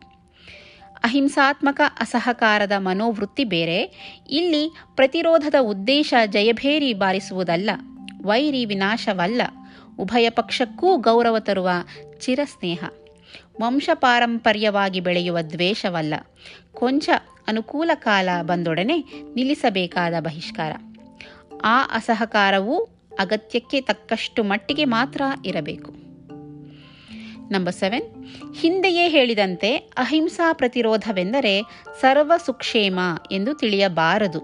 ಅಹಿಂಸಾತ್ಮಕ ಅಸಹಕಾರದ ಮನೋವೃತ್ತಿ ಬೇರೆ. ಇಲ್ಲಿ ಪ್ರತಿರೋಧದ ಉದ್ದೇಶ ಜಯಭೇರಿ ಬಾರಿಸುವುದಲ್ಲ, ವೈರಿ ವಿನಾಶವಲ್ಲ, ಉಭಯ ಪಕ್ಷಕ್ಕೂ ಗೌರವ ತರುವ ಚಿರಸ್ನೇಹ, ವಂಶಪಾರಂಪರ್ಯವಾಗಿ ಬೆಳೆಯುವ ದ್ವೇಷವಲ್ಲ, ಕೊಂಚ ಅನುಕೂಲ ಕಾಲ ಬಂದೊಡನೆ ನಿಲ್ಲಿಸಬೇಕಾದ ಬಹಿಷ್ಕಾರ. ಆ ಅಸಹಕಾರವು ಅಗತ್ಯಕ್ಕೆ ತಕ್ಕಷ್ಟು ಮಟ್ಟಿಗೆ ಮಾತ್ರ ಇರಬೇಕು. ನಂಬರ್ ಸೆವೆನ್, ಹಿಂದೆಯೇ ಹೇಳಿದಂತೆ ಅಹಿಂಸಾ ಪ್ರತಿರೋಧವೆಂದರೆ ಸರ್ವ ಸುಕ್ಷೇಮ ಎಂದು ತಿಳಿಯಬಾರದು.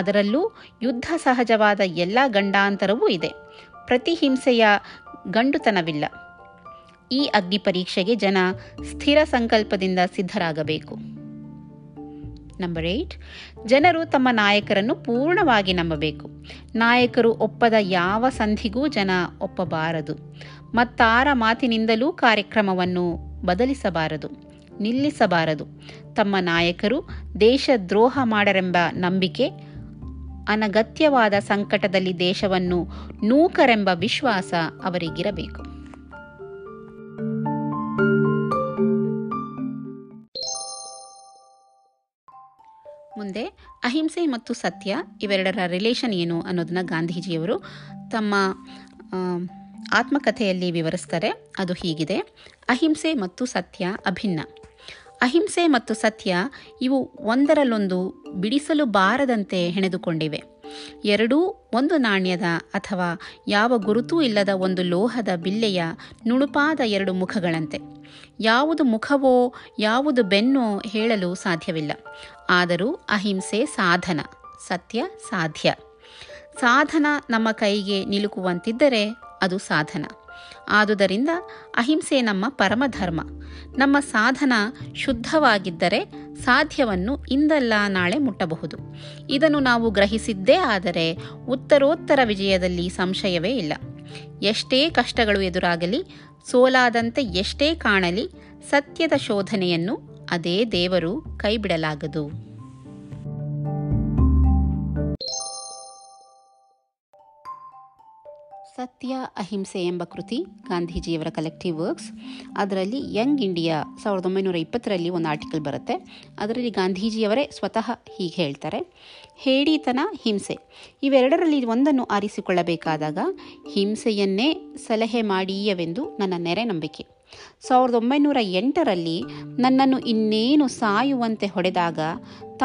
ಅದರಲ್ಲೂ ಯುದ್ಧ ಸಹಜವಾದ ಎಲ್ಲ ಗಂಡಾಂತರವೂ ಇದೆ, ಪ್ರತಿಹಿಂಸೆಯ ಗಂಡುತನವಿಲ್ಲ. ಈ ಅಗ್ನಿ ಪರೀಕ್ಷೆಗೆ ಜನ ಸ್ಥಿರ ಸಂಕಲ್ಪದಿಂದ ಸಿದ್ಧರಾಗಬೇಕು. ನಂಬರ್ ಏಟ್, ಜನರು ತಮ್ಮ ನಾಯಕರನ್ನು ಪೂರ್ಣವಾಗಿ ನಂಬಬೇಕು. ನಾಯಕರು ಒಪ್ಪದ ಯಾವ ಸಂಧಿಗೂ ಜನ ಒಪ್ಪಬಾರದು. ಮತ್ತಾರ ಮಾತಿನಿಂದಲೂ ಕಾರ್ಯಕ್ರಮವನ್ನು ಬದಲಿಸಬಾರದು, ನಿಲ್ಲಿಸಬಾರದು. ತಮ್ಮ ನಾಯಕರು ದೇಶದ್ರೋಹ ಮಾಡರೆಂಬ ನಂಬಿಕೆ, ಅನಗತ್ಯವಾದ ಸಂಕಟದಲ್ಲಿ ದೇಶವನ್ನು ನೂಕರೆಂಬ ವಿಶ್ವಾಸ ಅವರಿಗಿರಬೇಕು. ಮುಂದೆ ಅಹಿಂಸೆ ಮತ್ತು ಸತ್ಯ ಇವೆರಡರ ರಿಲೇಷನ್ ಏನು ಅನ್ನೋದನ್ನ ಗಾಂಧೀಜಿಯವರು ತಮ್ಮ ಆತ್ಮಕಥೆಯಲ್ಲಿ ವಿವರಿಸ್ತಾರೆ. ಅದು ಹೀಗಿದೆ: ಅಹಿಂಸೆ ಮತ್ತು ಸತ್ಯ ಅಭಿನ್ನ. ಅಹಿಂಸೆ ಮತ್ತು ಸತ್ಯ ಇವು ಒಂದರಲ್ಲೊಂದು ಬಿಡಿಸಲು ಬಾರದಂತೆ ಹೆಣೆದುಕೊಂಡಿವೆ. ಎರಡೂ ಒಂದು ನಾಣ್ಯದ ಅಥವಾ ಯಾವ ಗುರುತೂ ಇಲ್ಲದ ಒಂದು ಲೋಹದ ಬಿಲ್ಲೆಯ ನುಣುಪಾದ ಎರಡು ಮುಖಗಳಂತೆ. ಯಾವುದು ಮುಖವೋ ಯಾವುದು ಬೆನ್ನೋ ಹೇಳಲು ಸಾಧ್ಯವಿಲ್ಲ. ಆದರೂ ಅಹಿಂಸೆ ಸಾಧನ, ಸತ್ಯ ಸಾಧ್ಯ. ಸಾಧನ ನಮ್ಮ ಕೈಗೆ ನಿಲುಕುವಂತಿದ್ದರೆ ಅದು ಸಾಧನ. ಆದುದರಿಂದ ಅಹಿಂಸೆ ನಮ್ಮ ಪರಮಧರ್ಮ. ನಮ್ಮ ಸಾಧನ ಶುದ್ಧವಾಗಿದ್ದರೆ ಸಾಧ್ಯವನ್ನು ಇಂದಲ್ಲ ನಾಳೆ ಮುಟ್ಟಬಹುದು. ಇದನ್ನು ನಾವು ಗ್ರಹಿಸಿದ್ದೇ ಆದರೆ ಉತ್ತರೋತ್ತರ ವಿಜಯದಲ್ಲಿ ಸಂಶಯವೇ ಇಲ್ಲ. ಎಷ್ಟೇ ಕಷ್ಟಗಳು ಎದುರಾಗಲಿ, ಸೋಲಾದಂತೆ ಎಷ್ಟೇ ಕಾಣಲಿ, ಸತ್ಯದ ಶೋಧನೆಯನ್ನು ಅದೇ ದೇವರು ಕೈಬಿಡಲಾಗದು. ಸತ್ಯ ಅಹಿಂಸೆ ಎಂಬ ಕೃತಿ ಗಾಂಧೀಜಿಯವರ ಕಲೆಕ್ಟಿವ್ ವರ್ಕ್ಸ್. ಅದರಲ್ಲಿ ಯಂಗ್ ಇಂಡಿಯಾ ಸಾವಿರದ ಒಂಬೈನೂರ ಇಪ್ಪತ್ತರಲ್ಲಿ ಒಂದು ಆರ್ಟಿಕಲ್ ಬರುತ್ತೆ. ಅದರಲ್ಲಿ ಗಾಂಧೀಜಿಯವರೇ ಸ್ವತಃ ಹೀಗೆ ಹೇಳ್ತಾರೆ: ಹೇಡಿತನ, ಹಿಂಸೆ ಇವೆರಡರಲ್ಲಿ ಒಂದನ್ನು ಆರಿಸಿಕೊಳ್ಳಬೇಕಾದಾಗ ಹಿಂಸೆಯನ್ನೇ ಸಲಹೆ ಮಾಡೀಯವೆಂದು ನನ್ನ ನೆರೆ ನಂಬಿಕೆ. ಸಾವಿರದ ಒಂಬೈನೂರ ಎಂಟರಲ್ಲಿ ನನ್ನನ್ನು ಇನ್ನೇನು ಸಾಯುವಂತೆ ಹೊಡೆದಾಗ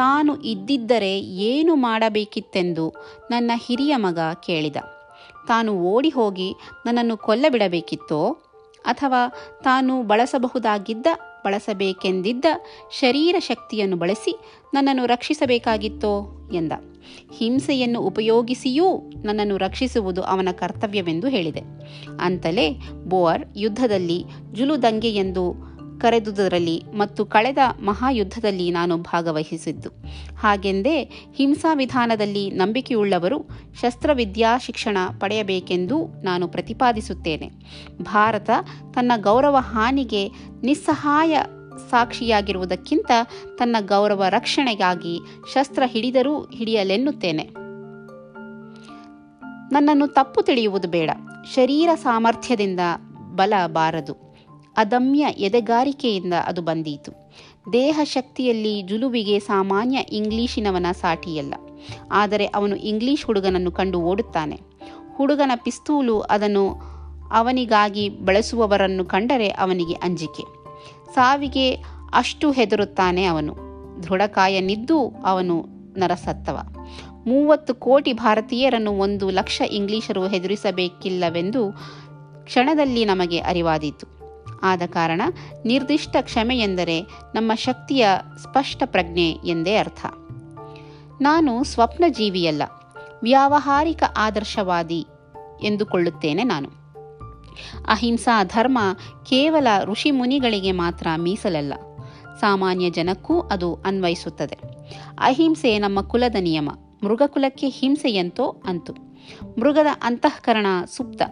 ತಾನು ಇದ್ದಿದ್ದರೆ ಏನು ಮಾಡಬೇಕಿತ್ತೆಂದು ನನ್ನ ಹಿರಿಯ ಮಗ ಕೇಳಿದ. ತಾನು ಓಡಿ ಹೋಗಿ ನನ್ನನ್ನು ಕೊಲ್ಲಬಿಡಬೇಕಿತ್ತೋ ಅಥವಾ ತಾನು ಬಳಸಬಹುದಾಗಿದ್ದ ಬಳಸಬೇಕೆಂದಿದ್ದ ಶರೀರ ಶಕ್ತಿಯನ್ನು ಬಳಸಿ ನನ್ನನ್ನು ರಕ್ಷಿಸಬೇಕಾಗಿತ್ತೋ ಎಂದ. ಹಿಂಸೆಯನ್ನು ಉಪಯೋಗಿಸಿಯೂ ನನ್ನನ್ನು ರಕ್ಷಿಸುವುದು ಅವನ ಕರ್ತವ್ಯವೆಂದು ಹೇಳಿದೆ. ಅಂತಲೇ ಬೋರ್ ಯುದ್ಧದಲ್ಲಿ ಜುಲುದಂಗೆ ಎಂದು ಕರೆದುದರಲ್ಲಿ ಮತ್ತು ಕಳೆದ ಮಹಾಯುದ್ಧದಲ್ಲಿ ನಾನು ಭಾಗವಹಿಸಿದ್ದು. ಹಾಗೆಂದೇ ಹಿಂಸಾ ವಿಧಾನದಲ್ಲಿ ನಂಬಿಕೆಯುಳ್ಳವರು ಶಸ್ತ್ರವಿದ್ಯಾ ಶಿಕ್ಷಣ ಪಡೆಯಬೇಕೆಂದು ನಾನು ಪ್ರತಿಪಾದಿಸುತ್ತೇನೆ. ಭಾರತ ತನ್ನ ಗೌರವ ಹಾನಿಗೆ ನಿಸ್ಸಹಾಯ ಸಾಕ್ಷಿಯಾಗಿರುವುದಕ್ಕಿಂತ ತನ್ನ ಗೌರವ ರಕ್ಷಣೆಗಾಗಿ ಶಸ್ತ್ರ ಹಿಡಿದರೂ ಹಿಡಿಯಲೆನ್ನುತ್ತೇನೆ. ನನ್ನನ್ನು ತಪ್ಪು ತಿಳಿಯುವುದು ಬೇಡ. ಶರೀರ ಸಾಮರ್ಥ್ಯದಿಂದ ಬಲ ಬಾರದು, ಅದಮ್ಯ ಎದೆಗಾರಿಕೆಯಿಂದ ಅದು ಬಂದೀತು. ದೇಹ ಶಕ್ತಿಯಲ್ಲಿ ಜುಲುವಿಗೆ ಸಾಮಾನ್ಯ ಇಂಗ್ಲಿಶಿನವನ ಸಾಟಿಯಲ್ಲ. ಆದರೆ ಅವನು ಇಂಗ್ಲಿಷ್ ಹುಡುಗನನ್ನು ಕಂಡು ಓಡುತ್ತಾನೆ. ಹುಡುಗನ ಪಿಸ್ತೂಲು ಅದನ್ನು ಅವನಿಗಾಗಿ ಬಳಸುವವರನ್ನು ಕಂಡರೆ ಅವನಿಗೆ ಅಂಜಿಕೆ. ಸಾವಿಗೆ ಅಷ್ಟು ಹೆದರುತ್ತಾನೆ ಅವನು. ದೃಢಕಾಯನಿದ್ದು ಅವನು ನರಸತ್ತವ. ಮೂವತ್ತು ಕೋಟಿ ಭಾರತೀಯರನ್ನು ಒಂದು ಲಕ್ಷ ಇಂಗ್ಲಿಷರು ಹೆದರಿಸಬೇಕಿಲ್ಲವೆಂದು ಕ್ಷಣದಲ್ಲಿ ನಮಗೆ ಅರಿವಾದೀತು. ಆದ ಕಾರಣ ನಿರ್ದಿಷ್ಟ ಕ್ಷಮೆಯೆಂದರೆ ನಮ್ಮ ಶಕ್ತಿಯ ಸ್ಪಷ್ಟ ಪ್ರಜ್ಞೆ ಎಂದೇ ಅರ್ಥ. ನಾನು ಸ್ವಪ್ನ ಜೀವಿಯಲ್ಲ, ವ್ಯಾವಹಾರಿಕ ಆದರ್ಶವಾದಿ ಎಂದುಕೊಳ್ಳುತ್ತೇನೆ. ನಾನು ಅಹಿಂಸಾ ಧರ್ಮ ಕೇವಲ ಋಷಿ ಮುನಿಗಳಿಗೆ ಮಾತ್ರ ಮೀಸಲಲ್ಲ, ಸಾಮಾನ್ಯ ಜನಕ್ಕೂ ಅದು ಅನ್ವಯಿಸುತ್ತದೆ. ಅಹಿಂಸೆ ನಮ್ಮ ಕುಲದ ನಿಯಮ. ಮೃಗಕುಲಕ್ಕೆ ಹಿಂಸೆಯಂತೋ ಅಂತು. ಮೃಗದ ಅಂತಃಕರಣ ಸುಪ್ತ,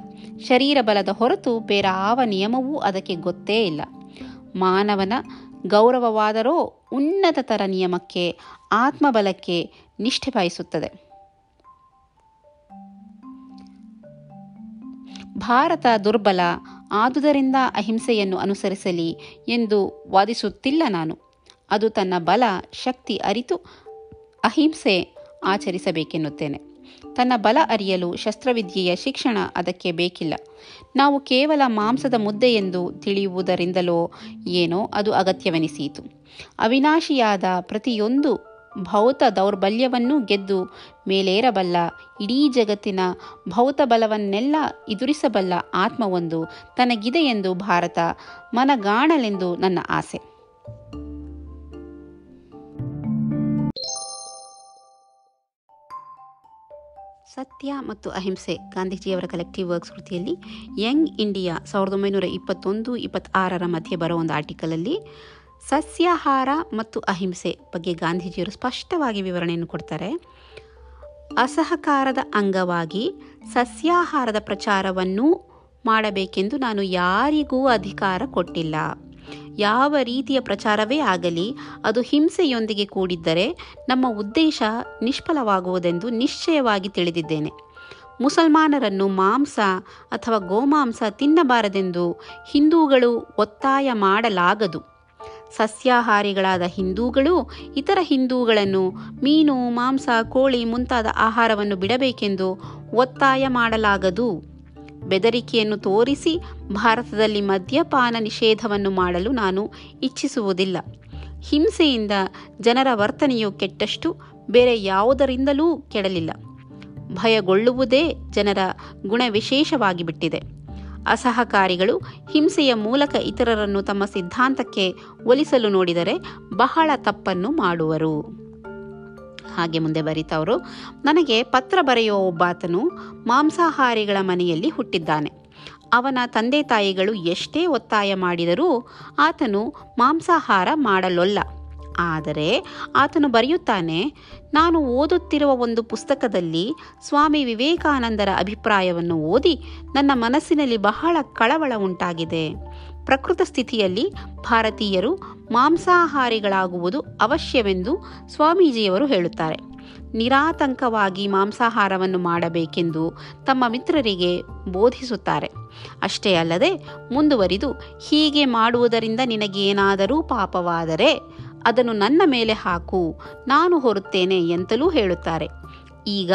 ಶರೀರ ಬಲದ ಹೊರತು ಬೇರಾವ ನಿಯಮವೂ ಅದಕ್ಕೆ ಗೊತ್ತೇ ಇಲ್ಲ. ಮಾನವನ ಗೌರವವಾದರೂ ಉನ್ನತತರ ನಿಯಮಕ್ಕೆ, ಆತ್ಮಬಲಕ್ಕೆ ನಿಷ್ಠೆ ಬಯಸುತ್ತದೆ. ಭಾರತ ದುರ್ಬಲ, ಆದುದರಿಂದ ಅಹಿಂಸೆಯನ್ನು ಅನುಸರಿಸಲಿ ಎಂದು ವಾದಿಸುತ್ತಿಲ್ಲ ನಾನು. ಅದು ತನ್ನ ಬಲ ಶಕ್ತಿ ಅರಿತು ಅಹಿಂಸೆ ಆಚರಿಸಬೇಕೆನ್ನುತ್ತೇನೆ. ತನ್ನ ಬಲ ಅರಿಯಲು ಶಸ್ತ್ರವಿದ್ಯೆಯ ಶಿಕ್ಷಣ ಅದಕ್ಕೆ ಬೇಕಿಲ್ಲ. ನಾವು ಕೇವಲ ಮಾಂಸದ ಮುದ್ದೆಯೆಂದು ತಿಳಿಯುವುದರಿಂದಲೋ ಏನೋ ಅದು ಅಗತ್ಯವೆನಿಸಿತು. ಅವಿನಾಶಿಯಾದ ಪ್ರತಿಯೊಂದು ಭೌತ ದೌರ್ಬಲ್ಯವನ್ನೂ ಗೆದ್ದು ಮೇಲೇರಬಲ್ಲ, ಇಡೀ ಜಗತ್ತಿನ ಭೌತ ಬಲವನ್ನೆಲ್ಲ ಎದುರಿಸಬಲ್ಲ ಆತ್ಮವೊಂದು ತನಗಿದೆಯೆಂದು ಭಾರತ ಮನಗಾಣಲೆಂದು ನನ್ನ ಆಸೆ. ಸತ್ಯ ಮತ್ತು ಅಹಿಂಸೆ, ಗಾಂಧೀಜಿಯವರ ಕಲೆಕ್ಟಿವ್ ವರ್ಕ್ಸ್ ಕೃತಿಯಲ್ಲಿ ಯಂಗ್ ಇಂಡಿಯಾ ಸಾವಿರದ ಒಂಬೈನೂರ ಇಪ್ಪತ್ತೊಂದು ಇಪ್ಪತ್ತಾರರ ಮಧ್ಯೆ ಬರೋ ಒಂದು ಆರ್ಟಿಕಲಲ್ಲಿ ಸಸ್ಯಾಹಾರ ಮತ್ತು ಅಹಿಂಸೆ ಬಗ್ಗೆ ಗಾಂಧೀಜಿಯವರು ಸ್ಪಷ್ಟವಾಗಿ ವಿವರಣೆಯನ್ನು ಕೊಡ್ತಾರೆ. ಅಸಹಕಾರದ ಅಂಗವಾಗಿ ಸಸ್ಯಾಹಾರದ ಪ್ರಚಾರವನ್ನು ಮಾಡಬೇಕೆಂದು ನಾನು ಯಾರಿಗೂ ಅಧಿಕಾರ ಕೊಟ್ಟಿಲ್ಲ. ಯಾವ ರೀತಿಯ ಪ್ರಚಾರವೇ ಆಗಲಿ ಅದು ಹಿಂಸೆಯೊಂದಿಗೆ ಕೂಡಿದ್ದರೆ ನಮ್ಮ ಉದ್ದೇಶ ನಿಷ್ಫಲವಾಗುವುದೆಂದು ನಿಶ್ಚಯವಾಗಿ ತಿಳಿದಿದ್ದೇನೆ. ಮುಸಲ್ಮಾನರನ್ನು ಮಾಂಸ ಅಥವಾ ಗೋಮಾಂಸ ತಿನ್ನಬಾರದೆಂದು ಹಿಂದೂಗಳು ಒತ್ತಾಯ ಮಾಡಲಾಗದು. ಸಸ್ಯಾಹಾರಿಗಳಾದ ಹಿಂದೂಗಳು ಇತರ ಹಿಂದೂಗಳನ್ನು ಮೀನು, ಮಾಂಸ, ಕೋಳಿ ಮುಂತಾದ ಆಹಾರವನ್ನು ಬಿಡಬೇಕೆಂದು ಒತ್ತಾಯ ಮಾಡಲಾಗದು. ಬೆದರಿಕೆಯನ್ನು ತೋರಿಸಿ ಭಾರತದಲ್ಲಿ ಮದ್ಯಪಾನ ನಿಷೇಧವನ್ನು ಮಾಡಲು ನಾನು ಇಚ್ಛಿಸುವುದಿಲ್ಲ. ಹಿಂಸೆಯಿಂದ ಜನರ ವರ್ತನೆಯು ಕೆಟ್ಟಷ್ಟು ಬೇರೆ ಯಾವುದರಿಂದಲೂ ಕೆಡಲಿಲ್ಲ. ಭಯಗೊಳ್ಳುವುದೇ ಜನರ ಗುಣವಿಶೇಷವಾಗಿಬಿಟ್ಟಿದೆ. ಅಸಹಕಾರಿಗಳು ಹಿಂಸೆಯ ಮೂಲಕ ಇತರರನ್ನು ತಮ್ಮ ಸಿದ್ಧಾಂತಕ್ಕೆ ಒಲಿಸಲು ನೋಡಿದರೆ ಬಹಳ ತಪ್ಪನ್ನು ಮಾಡುವರು. ಹಾಗೆ ಮುಂದೆ ಬರೀತವರು, ನನಗೆ ಪತ್ರ ಬರೆಯುವ ಒಬ್ಬಾತನು ಮಾಂಸಾಹಾರಿಗಳ ಮನೆಯಲ್ಲಿ ಹುಟ್ಟಿದ್ದಾನೆ. ಅವನ ತಂದೆ ತಾಯಿಗಳು ಎಷ್ಟೇ ಒತ್ತಾಯ ಮಾಡಿದರೂ ಆತನು ಮಾಂಸಾಹಾರ ಮಾಡಲೊಲ್ಲ. ಆದರೆ ಆತನು ಬರೆಯುತ್ತಾನೆ, ನಾನು ಓದುತ್ತಿರುವ ಒಂದು ಪುಸ್ತಕದಲ್ಲಿ ಸ್ವಾಮಿ ವಿವೇಕಾನಂದರ ಅಭಿಪ್ರಾಯವನ್ನು ಓದಿ ನನ್ನ ಮನಸ್ಸಿನಲ್ಲಿ ಬಹಳ ಕಳವಳ ಉಂಟಾಗಿದೆ. ಪ್ರಕೃತ ಸ್ಥಿತಿಯಲ್ಲಿ ಭಾರತೀಯರು ಮಾಂಸಾಹಾರಿಗಳಾಗುವುದು ಅವಶ್ಯವೆಂದು ಸ್ವಾಮೀಜಿಯವರು ಹೇಳುತ್ತಾರೆ. ನಿರಾತಂಕವಾಗಿ ಮಾಂಸಾಹಾರವನ್ನು ಮಾಡಬೇಕೆಂದು ತಮ್ಮ ಮಿತ್ರರಿಗೆ ಬೋಧಿಸುತ್ತಾರೆ. ಅಷ್ಟೇ ಅಲ್ಲದೆ ಮುಂದುವರಿದು, ಹೀಗೆ ಮಾಡುವುದರಿಂದ ನಿನಗೇನಾದರೂ ಪಾಪವಾದರೆ ಅದನ್ನು ನನ್ನ ಮೇಲೆ ಹಾಕು, ನಾನು ಹೊರುತ್ತೇನೆ ಎಂತಲೂ ಹೇಳುತ್ತಾರೆ. ಈಗ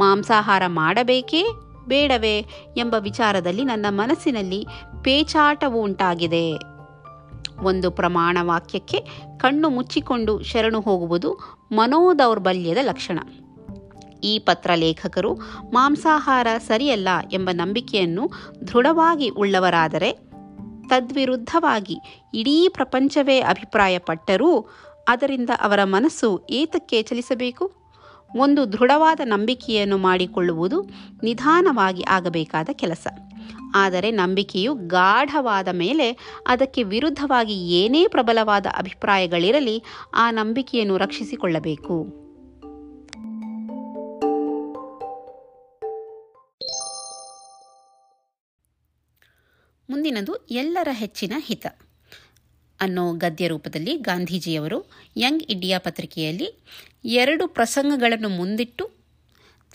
ಮಾಂಸಾಹಾರ ಮಾಡಬೇಕೇ ಬೇಡವೇ ಎಂಬ ವಿಚಾರದಲ್ಲಿ ನನ್ನ ಮನಸ್ಸಿನಲ್ಲಿ ಪೇಚಾಟವು ಉಂಟಾಗಿದೆ. ಒಂದು ಪ್ರಮಾಣ ವಾಕ್ಯಕ್ಕೆ ಕಣ್ಣು ಮುಚ್ಚಿಕೊಂಡು ಶರಣು ಹೋಗುವುದು ಮನೋದೌರ್ಬಲ್ಯದ ಲಕ್ಷಣ. ಈ ಪತ್ರ ಲೇಖಕರು ಮಾಂಸಾಹಾರ ಸರಿಯಲ್ಲ ಎಂಬ ನಂಬಿಕೆಯನ್ನು ದೃಢವಾಗಿ ಉಳ್ಳವರಾದರೆ ತದ್ವಿರುದ್ಧವಾಗಿ ಇಡೀ ಪ್ರಪಂಚವೇ ಅಭಿಪ್ರಾಯಪಟ್ಟರೂ ಅದರಿಂದ ಅವರ ಮನಸ್ಸು ಏತಕ್ಕೆ ಚಲಿಸಬೇಕು? ಒಂದು ದೃಢವಾದ ನಂಬಿಕೆಯನ್ನು ಮಾಡಿಕೊಳ್ಳುವುದು ನಿಧಾನವಾಗಿ ಆಗಬೇಕಾದ ಕೆಲಸ. ಆದರೆ ನಂಬಿಕೆಯು ಗಾಢವಾದ ಮೇಲೆ ಅದಕ್ಕೆ ವಿರುದ್ಧವಾಗಿ ಏನೇ ಪ್ರಬಲವಾದ ಅಭಿಪ್ರಾಯಗಳಿರಲಿ, ಆ ನಂಬಿಕೆಯನ್ನು ರಕ್ಷಿಸಿಕೊಳ್ಳಬೇಕು. ಮುಂದಿನದು ಎಲ್ಲರ ಹೆಚ್ಚಿನ ಹಿತ ಅನ್ನೋ ಗದ್ಯ ರೂಪದಲ್ಲಿ ಗಾಂಧೀಜಿಯವರು ಯಂಗ್ ಇಂಡಿಯಾ ಪತ್ರಿಕೆಯಲ್ಲಿ ಎರಡು ಪ್ರಸಂಗಗಳನ್ನು ಮುಂದಿಟ್ಟು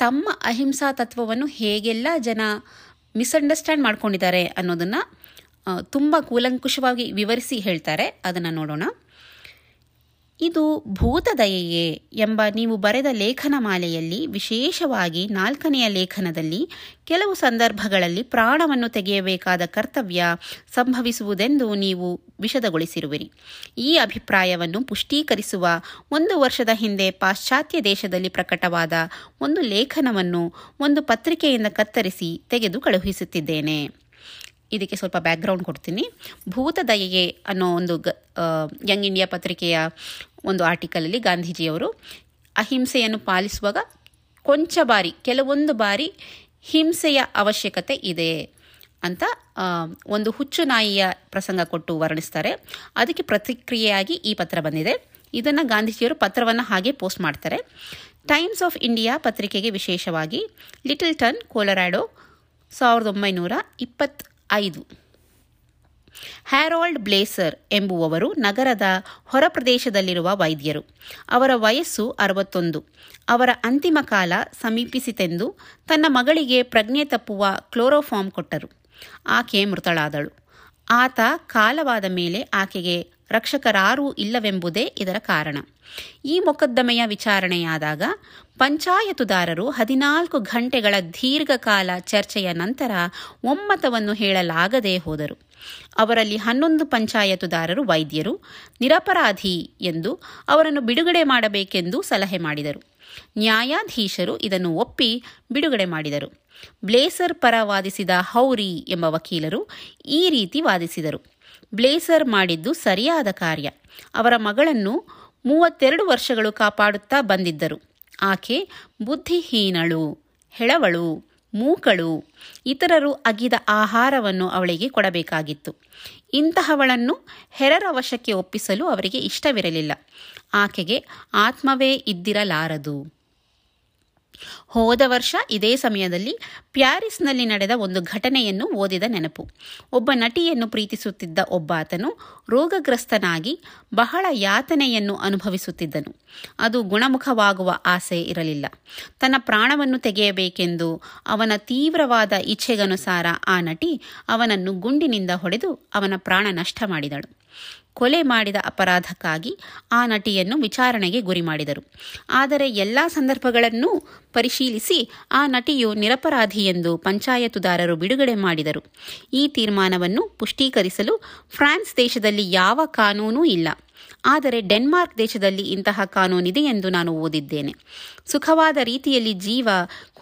ತಮ್ಮ ಅಹಿಂಸಾ ತತ್ವವನ್ನು ಹೇಗೆಲ್ಲ ಜನ ಮಿಸ್ಅಂಡರ್ಸ್ಟ್ಯಾಂಡ್ ಮಾಡ್ಕೊಂಡಿದ್ದಾರೆ ಅನ್ನೋದನ್ನು ತುಂಬ ಕೂಲಂಕುಷವಾಗಿ ವಿವರಿಸಿ ಹೇಳ್ತಾರೆ. ಅದನ್ನು ನೋಡೋಣ. ಇದು ಭೂತದಯೆಯೇ ಎಂಬ ನೀವು ಬರೆದ ಲೇಖನ ಮಾಲೆಯಲ್ಲಿ, ವಿಶೇಷವಾಗಿ ನಾಲ್ಕನೆಯ ಲೇಖನದಲ್ಲಿ, ಕೆಲವು ಸಂದರ್ಭಗಳಲ್ಲಿ ಪ್ರಾಣವನ್ನು ತೆಗೆಯಬೇಕಾದ ಕರ್ತವ್ಯ ಸಂಭವಿಸುವುದೆಂದು ನೀವು ವಿಷದಗೊಳಿಸಿರುವಿರಿ. ಈ ಅಭಿಪ್ರಾಯವನ್ನು ಪುಷ್ಟೀಕರಿಸುವ ಒಂದು ವರ್ಷದ ಹಿಂದೆ ಪಾಶ್ಚಾತ್ಯ ದೇಶದಲ್ಲಿ ಪ್ರಕಟವಾದ ಒಂದು ಲೇಖನವನ್ನು ಒಂದು ಪತ್ರಿಕೆಯಿಂದ ಕತ್ತರಿಸಿ ತೆಗೆದು ಕಳುಹಿಸುತ್ತಿದ್ದೇನೆ. ಇದಕ್ಕೆ ಸ್ವಲ್ಪ ಬ್ಯಾಕ್ಗ್ರೌಂಡ್ ಕೊಡ್ತೀನಿ. ಭೂತದಯೆಯೇ ಅನ್ನೋ ಒಂದು ಗ ಯಂಗ್ ಇಂಡಿಯಾ ಪತ್ರಿಕೆಯ ಒಂದು ಆರ್ಟಿಕಲಲ್ಲಿ ಗಾಂಧೀಜಿಯವರು ಅಹಿಂಸೆಯನ್ನು ಪಾಲಿಸುವಾಗ ಕೊಂಚ ಬಾರಿ ಕೆಲವೊಂದು ಬಾರಿ ಹಿಂಸೆಯ ಅವಶ್ಯಕತೆ ಇದೆ ಅಂತ ಒಂದು ಹುಚ್ಚು ನಾಯಿಯ ಪ್ರಸಂಗ ಕೊಟ್ಟು ವರ್ಣಿಸ್ತಾರೆ. ಅದಕ್ಕೆ ಪ್ರತಿಕ್ರಿಯೆಯಾಗಿ ಈ ಪತ್ರ ಬಂದಿದೆ. ಇದನ್ನು ಗಾಂಧೀಜಿಯವರು ಪತ್ರವನ್ನು ಹಾಗೆ ಪೋಸ್ಟ್ ಮಾಡ್ತಾರೆ. ಟೈಮ್ಸ್ ಆಫ್ ಇಂಡಿಯಾ ಪತ್ರಿಕೆಗೆ ವಿಶೇಷವಾಗಿ ಲಿಟಲ್ ಟನ್, ಕೊಲೊರಾಡೋ, ಸಾವಿರದ ಒಂಬೈನೂರ ಇಪ್ಪತ್ತ ಐದು ಹ್ಯಾರೋಲ್ಡ್ ಬ್ಲೇಸರ್ ಎಂಬುವವರು ನಗರದ ಹೊರಪ್ರದೇಶದಲ್ಲಿರುವ ವೈದ್ಯರು. ಅವರ ವಯಸ್ಸು ಅರವತ್ತೊಂದು. ಅವರ ಅಂತಿಮ ಕಾಲ ಸಮೀಪಿಸಿತೆಂದು ತನ್ನ ಮಗಳಿಗೆ ಪ್ರಜ್ಞೆ ತಪ್ಪುವ ಕ್ಲೋರೋಫಾರ್ಮ್ ಕೊಟ್ಟರು. ಆಕೆ ಮೃತಳಾದಳು. ಆತ ಕಾಲವಾದ ಮೇಲೆ ಆಕೆಗೆ ರಕ್ಷಕರಾರೂ ಇಲ್ಲವೆಂಬುದೇ ಇದರ ಕಾರಣ. ಈ ಮೊಕದ್ದಮೆಯ ವಿಚಾರಣೆಯಾದಾಗ ಪಂಚಾಯತುದಾರರು ಹದಿನಾಲ್ಕು ಗಂಟೆಗಳ ದೀರ್ಘಕಾಲ ಚರ್ಚೆಯ ನಂತರ ಒಮ್ಮತವನ್ನು ಹೇಳಲಾಗದೇ ಹೋದರು. ಅವರಲ್ಲಿ ಹನ್ನೊಂದು ಪಂಚಾಯತುದಾರರು ವೈದ್ಯರು ನಿರಪರಾಧಿ ಎಂದು ಅವರನ್ನು ಬಿಡುಗಡೆ ಮಾಡಬೇಕೆಂದು ಸಲಹೆ ಮಾಡಿದರು. ನ್ಯಾಯಾಧೀಶರು ಇದನ್ನು ಒಪ್ಪಿ ಬಿಡುಗಡೆ ಮಾಡಿದರು. ಬ್ಲೇಸರ್ ಪರ ವಾದಿಸಿದ ಹೌರಿ ಎಂಬ ವಕೀಲರು ಈ ರೀತಿ ವಾದಿಸಿದರು: ಬ್ಲೇಸರ್ ಮಾಡಿದ್ದು ಸರಿಯಾದ ಕಾರ್ಯ. ಅವರ ಮಗಳನ್ನು ಮೂವತ್ತೆರಡು ವರ್ಷಗಳು ಕಾಪಾಡುತ್ತಾ ಬಂದಿದ್ದರು. ಆಕೆ ಬುದ್ಧಿಹೀನಳು, ಹೆಳವಳು, ಮೂಕಳು. ಇತರರು ಅಗಿದ ಆಹಾರವನ್ನು ಅವಳಿಗೆ ಕೊಡಬೇಕಾಗಿತ್ತು. ಇಂತಹವಳನ್ನು ಹೆರರ ವಶಕ್ಕೆ ಒಪ್ಪಿಸಲು ಅವರಿಗೆ ಇಷ್ಟವಿರಲಿಲ್ಲ. ಆಕೆಗೆ ಆತ್ಮವೇ ಇದ್ದಿರಲಾರದು. ಹೋದ ವರ್ಷ ಇದೇ ಸಮಯದಲ್ಲಿ ಪ್ಯಾರಿಸ್ನಲ್ಲಿ ನಡೆದ ಒಂದು ಘಟನೆಯನ್ನು ಓದಿದ ನೆನಪು. ಒಬ್ಬ ನಟಿಯನ್ನು ಪ್ರೀತಿಸುತ್ತಿದ್ದ ಒಬ್ಬಾತನು ರೋಗಗ್ರಸ್ತನಾಗಿ ಬಹಳ ಯಾತನೆಯನ್ನು ಅನುಭವಿಸುತ್ತಿದ್ದನು. ಅದು ಗುಣಮುಖವಾಗುವ ಆಸೆ ಇರಲಿಲ್ಲ. ತನ್ನ ಪ್ರಾಣವನ್ನು ತೆಗೆಯಬೇಕೆಂದು ಅವನ ತೀವ್ರವಾದ ಇಚ್ಛೆಗನುಸಾರ ಆ ನಟಿ ಅವನನ್ನು ಗುಂಡಿನಿಂದ ಹೊಡೆದು ಅವನ ಪ್ರಾಣ ನಷ್ಟ ಮಾಡಿದಳು. ಕೊಲೆ ಮಾಡಿದ ಅಪರಾಧಕ್ಕಾಗಿ ಆ ನಟಿಯನ್ನು ವಿಚಾರಣೆಗೆ ಗುರಿ ಮಾಡಿದರು. ಆದರೆ ಎಲ್ಲ ಸಂದರ್ಭಗಳನ್ನೂ ಪರಿಶೀಲಿಸಿ ಆ ನಟಿಯು ನಿರಪರಾಧಿ ಎಂದು ಪಂಚಾಯತುದಾರರು ಬಿಡುಗಡೆ ಮಾಡಿದರು. ಈ ತೀರ್ಮಾನವನ್ನು ಪುಷ್ಟೀಕರಿಸಲು ಫ್ರಾನ್ಸ್ ದೇಶದಲ್ಲಿ ಯಾವ ಕಾನೂನೂ ಇಲ್ಲ. ಆದರೆ ಡೆನ್ಮಾರ್ಕ್ ದೇಶದಲ್ಲಿ ಇಂತಹ ಕಾನೂನಿದೆ ಎಂದು ನಾನು ಓದಿದ್ದೇನೆ. ಸುಖವಾದ ರೀತಿಯಲ್ಲಿ ಜೀವ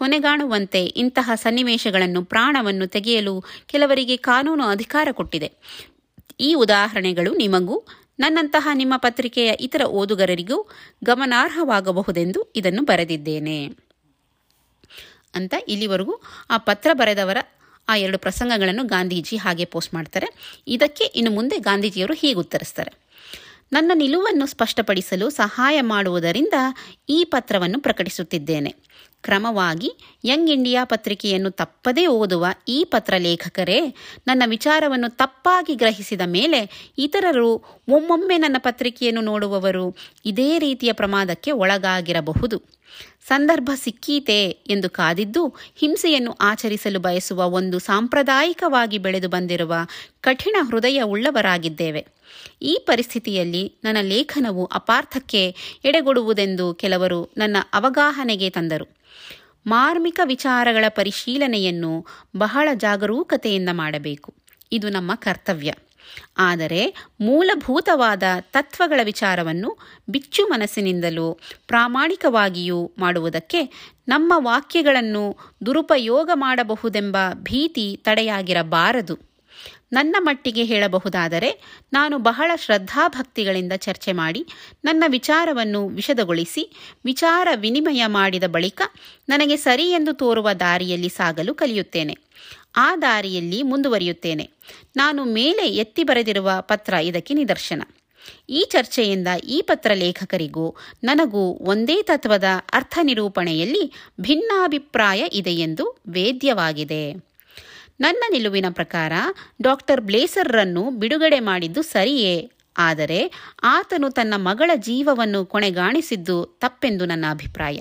ಕೊನೆಗಾಣುವಂತೆ ಇಂತಹ ಸನ್ನಿವೇಶಗಳನ್ನು, ಪ್ರಾಣವನ್ನು ತೆಗೆಯಲು ಕೆಲವರಿಗೆ ಕಾನೂನು ಅಧಿಕಾರ ಕೊಟ್ಟಿದೆ. ಈ ಉದಾಹರಣೆಗಳು ನಿಮಗೂ ನನ್ನಂತಹ ನಿಮ್ಮ ಪತ್ರಿಕೆಯ ಇತರ ಓದುಗರಿಗೂ ಗಮನಾರ್ಹವಾಗಬಹುದೆಂದು ಇದನ್ನು ಬರೆದಿದ್ದೇನೆ ಅಂತ ಇಲ್ಲಿವರೆಗೂ ಆ ಪತ್ರ ಬರೆದವರ ಆ ಎರಡು ಪ್ರಸಂಗಗಳನ್ನು ಗಾಂಧೀಜಿ ಹಾಗೆ ಪೋಸ್ಟ್ ಮಾಡ್ತಾರೆ. ಇದಕ್ಕೆ ಇನ್ನು ಮುಂದೆ ಗಾಂಧೀಜಿಯವರು ಹೀಗೆ ಉತ್ತರಿಸ್ತಾರೆ: ನನ್ನ ನಿಲುವನ್ನು ಸ್ಪಷ್ಟಪಡಿಸಲು ಸಹಾಯ ಮಾಡುವುದರಿಂದ ಈ ಪತ್ರವನ್ನು ಪ್ರಕಟಿಸುತ್ತಿದ್ದೇನೆ. ಕ್ರಮವಾಗಿ ಯಂಗ್ ಇಂಡಿಯಾ ಪತ್ರಿಕೆಯನ್ನು ತಪ್ಪದೇ ಓದುವ ಈ ಪತ್ರ ಲೇಖಕರೇ, ನನ್ನ ವಿಚಾರವನ್ನು ತಪ್ಪಾಗಿ ಗ್ರಹಿಸಿದ ಮೇಲೆ ಇತರರು, ಒಮ್ಮೊಮ್ಮೆ ನನ್ನ ಪತ್ರಿಕೆಯನ್ನು ನೋಡುವವರು, ಇದೇ ರೀತಿಯ ಪ್ರಮಾದಕ್ಕೆ ಒಳಗಾಗಿರಬಹುದು. ಸಂದರ್ಭ ಸಿಕ್ಕೀತೆ ಎಂದು ಕಾದಿದ್ದು ಹಿಂಸೆಯನ್ನು ಆಚರಿಸಲು ಬಯಸುವ ಒಂದು ಸಾಂಪ್ರದಾಯಿಕವಾಗಿ ಬೆಳೆದು ಬಂದಿರುವ ಕಠಿಣ ಹೃದಯ ಉಳ್ಳವರಾಗಿದ್ದೇವೆ. ಈ ಪರಿಸ್ಥಿತಿಯಲ್ಲಿ ನನ್ನ ಲೇಖನವು ಅಪಾರ್ಥಕ್ಕೆ ಎಡೆಗೊಡುವುದೆಂದು ಕೆಲವರು ನನ್ನ ಅವಗಾಹನೆಗೆ ತಂದರು. ಮಾರ್ಮಿಕ ವಿಚಾರಗಳ ಪರಿಶೀಲನೆಯನ್ನು ಬಹಳ ಜಾಗರೂಕತೆಯಿಂದ ಮಾಡಬೇಕು. ಇದು ನಮ್ಮ ಕರ್ತವ್ಯ. ಆದರೆ ಮೂಲಭೂತವಾದ ತತ್ವಗಳ ವಿಚಾರವನ್ನು ಬಿಚ್ಚು ಮನಸ್ಸಿನಿಂದಲೂ ಪ್ರಾಮಾಣಿಕವಾಗಿಯೂ ಮಾಡುವುದಕ್ಕೆ ನಮ್ಮ ವಾಕ್ಯಗಳನ್ನು ದುರುಪಯೋಗ ಮಾಡಬಹುದೆಂಬ ಭೀತಿ ತಡೆಯಾಗಿರಬಾರದು. ನನ್ನ ಮಟ್ಟಿಗೆ ಹೇಳಬಹುದಾದರೆ ನಾನು ಬಹಳ ಶ್ರದ್ಧಾಭಕ್ತಿಗಳಿಂದ ಚರ್ಚೆ ಮಾಡಿ ನನ್ನ ವಿಚಾರವನ್ನು ವಿಶದಗೊಳಿಸಿ ವಿಚಾರ ವಿನಿಮಯ ಮಾಡಿದ ಬಳಿಕ ನನಗೆ ಸರಿ ಎಂದು ತೋರುವ ದಾರಿಯಲ್ಲಿ ಸಾಗಲು ಕಲಿಯುತ್ತೇನೆ. ಆ ದಾರಿಯಲ್ಲಿ ಮುಂದುವರಿಯುತ್ತೇನೆ. ನಾನು ಮೇಲೆ ಎತ್ತಿ ಬರೆದಿರುವ ಪತ್ರ ಇದಕ್ಕೆ ನಿದರ್ಶನ. ಈ ಚರ್ಚೆಯಿಂದ ಈ ಪತ್ರ ಲೇಖಕರಿಗೂ ನನಗೂ ಒಂದೇ ತತ್ವದ ಅರ್ಥ ನಿರೂಪಣೆಯಲ್ಲಿ ಭಿನ್ನಾಭಿಪ್ರಾಯ ಇದೆಯೆಂದು ವೇದ್ಯವಾಗಿದೆ. ನನ್ನ ನಿಲುವಿನ ಪ್ರಕಾರ ಡಾಕ್ಟರ್ ಬ್ಲೇಸರ್ರನ್ನು ಬಿಡುಗಡೆ ಮಾಡಿದ್ದು ಸರಿಯೇ, ಆದರೆ ಆತನು ತನ್ನ ಮಗಳ ಜೀವವನ್ನು ಕೊನೆಗಾಣಿಸಿದ್ದು ತಪ್ಪೆಂದು ನನ್ನ ಅಭಿಪ್ರಾಯ.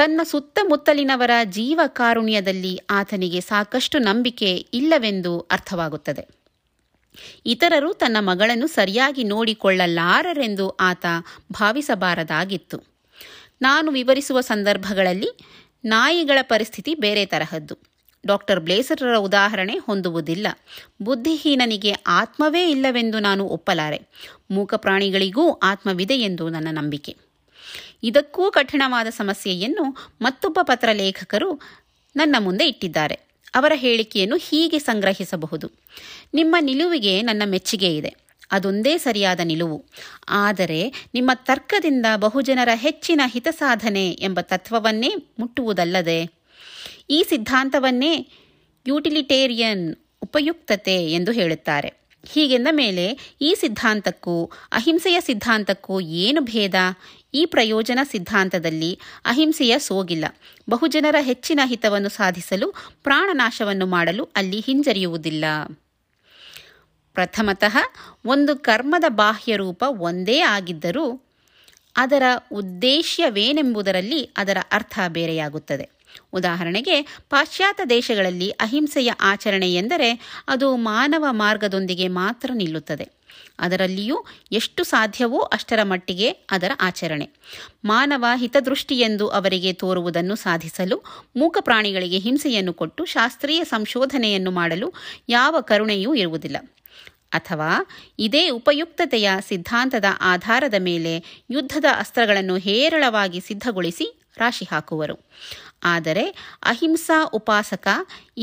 ತನ್ನ ಸುತ್ತಮುತ್ತಲಿನವರ ಜೀವ ಕಾರುಣ್ಯದಲ್ಲಿ ಆತನಿಗೆ ಸಾಕಷ್ಟು ನಂಬಿಕೆ ಇಲ್ಲವೆಂದು ಅರ್ಥವಾಗುತ್ತದೆ. ಇತರರು ತನ್ನ ಮಗಳನ್ನು ಸರಿಯಾಗಿ ನೋಡಿಕೊಳ್ಳಲಾರರೆಂದು ಆತ ಭಾವಿಸಬಾರದಾಗಿತ್ತು. ನಾನು ವಿವರಿಸುವ ಸಂದರ್ಭಗಳಲ್ಲಿ ನಾಯಿಗಳ ಪರಿಸ್ಥಿತಿ ಬೇರೆ ತರಹದ್ದು. ಡಾಕ್ಟರ್ ಬ್ಲೇಸರ್ರ ಉದಾಹರಣೆ ಹೊಂದುವುದಿಲ್ಲ. ಬುದ್ಧಿಹೀನನಿಗೆ ಆತ್ಮವೇ ಇಲ್ಲವೆಂದು ನಾನು ಒಪ್ಪಲಾರೆ. ಮೂಕ ಪ್ರಾಣಿಗಳಿಗೂ ಆತ್ಮವಿದೆ ಎಂದು ನನ್ನ ನಂಬಿಕೆ. ಇದಕ್ಕೂ ಕಠಿಣವಾದ ಸಮಸ್ಯೆಯನ್ನು ಮತ್ತೊಬ್ಬ ಪತ್ರಲೇಖಕರು ನನ್ನ ಮುಂದೆ ಇಟ್ಟಿದ್ದಾರೆ. ಅವರ ಹೇಳಿಕೆಯನ್ನು ಹೀಗೆ ಸಂಗ್ರಹಿಸಬಹುದು: ನಿಮ್ಮ ನಿಲುವಿಗೆ ನನ್ನ ಮೆಚ್ಚುಗೆ ಇದೆ, ಅದೊಂದೇ ಸರಿಯಾದ ನಿಲುವು. ಆದರೆ ನಿಮ್ಮ ತರ್ಕದಿಂದ ಬಹುಜನರ ಹೆಚ್ಚಿನ ಹಿತಸಾಧನೆ ಎಂಬ ತತ್ವವನ್ನೇ ಮುಟ್ಟುವುದಲ್ಲದೆ ಈ ಸಿದ್ಧಾಂತವನ್ನೇ ಯುಟಿಲಿಟೇರಿಯನ್ ಉಪಯುಕ್ತತೆ ಎಂದು ಹೇಳುತ್ತಾರೆ. ಹೀಗೆಂದ ಮೇಲೆ ಈ ಸಿದ್ಧಾಂತಕ್ಕೂ ಅಹಿಂಸೆಯ ಸಿದ್ಧಾಂತಕ್ಕೂ ಏನು ಭೇದ? ಈ ಪ್ರಯೋಜನ ಸಿದ್ಧಾಂತದಲ್ಲಿ ಅಹಿಂಸೆಯ ಸೋಗಿಲ್ಲ. ಬಹುಜನರ ಹೆಚ್ಚಿನ ಹಿತವನ್ನು ಸಾಧಿಸಲು ಪ್ರಾಣನಾಶವನ್ನು ಮಾಡಲು ಅಲ್ಲಿ ಹಿಂಜರಿಯುವುದಿಲ್ಲ. ಪ್ರಥಮತಃ ಒಂದು ಕರ್ಮದ ಬಾಹ್ಯ ರೂಪ ಒಂದೇ ಆಗಿದ್ದರೂ ಅದರ ಉದ್ದೇಶವೇನೆಂಬುದರಲ್ಲಿ ಅದರ ಅರ್ಥ ಬೇರೆಯಾಗುತ್ತದೆ. ಉದಾಹರಣೆಗೆ, ಪಾಶ್ಚಾತ್ಯ ದೇಶಗಳಲ್ಲಿ ಅಹಿಂಸೆಯ ಆಚರಣೆ ಎಂದರೆ ಅದು ಮಾನವ ಮಾರ್ಗದೊಂದಿಗೆ ಮಾತ್ರ ನಿಲ್ಲುತ್ತದೆ. ಅದರಲ್ಲಿಯೂ ಎಷ್ಟು ಸಾಧ್ಯವೋ ಅಷ್ಟರ ಮಟ್ಟಿಗೆ ಅದರ ಆಚರಣೆ. ಮಾನವ ಹಿತದೃಷ್ಟಿಯೆಂದು ಅವರಿಗೆ ತೋರುವುದನ್ನು ಸಾಧಿಸಲು ಮೂಕ ಪ್ರಾಣಿಗಳಿಗೆ ಹಿಂಸೆಯನ್ನು ಕೊಟ್ಟು ಶಾಸ್ತ್ರೀಯ ಸಂಶೋಧನೆಯನ್ನು ಮಾಡಲು ಯಾವ ಕರುಣೆಯೂ ಇರುವುದಿಲ್ಲ. ಅಥವಾ ಇದೇ ಉಪಯುಕ್ತತೆಯ ಸಿದ್ಧಾಂತದ ಆಧಾರದ ಮೇಲೆ ಯುದ್ಧದ ಅಸ್ತ್ರಗಳನ್ನು ಹೇರಳವಾಗಿ ಸಿದ್ಧಗೊಳಿಸಿ ರಾಶಿ ಹಾಕುವರು. ಆದರೆ ಅಹಿಂಸಾ ಉಪಾಸಕ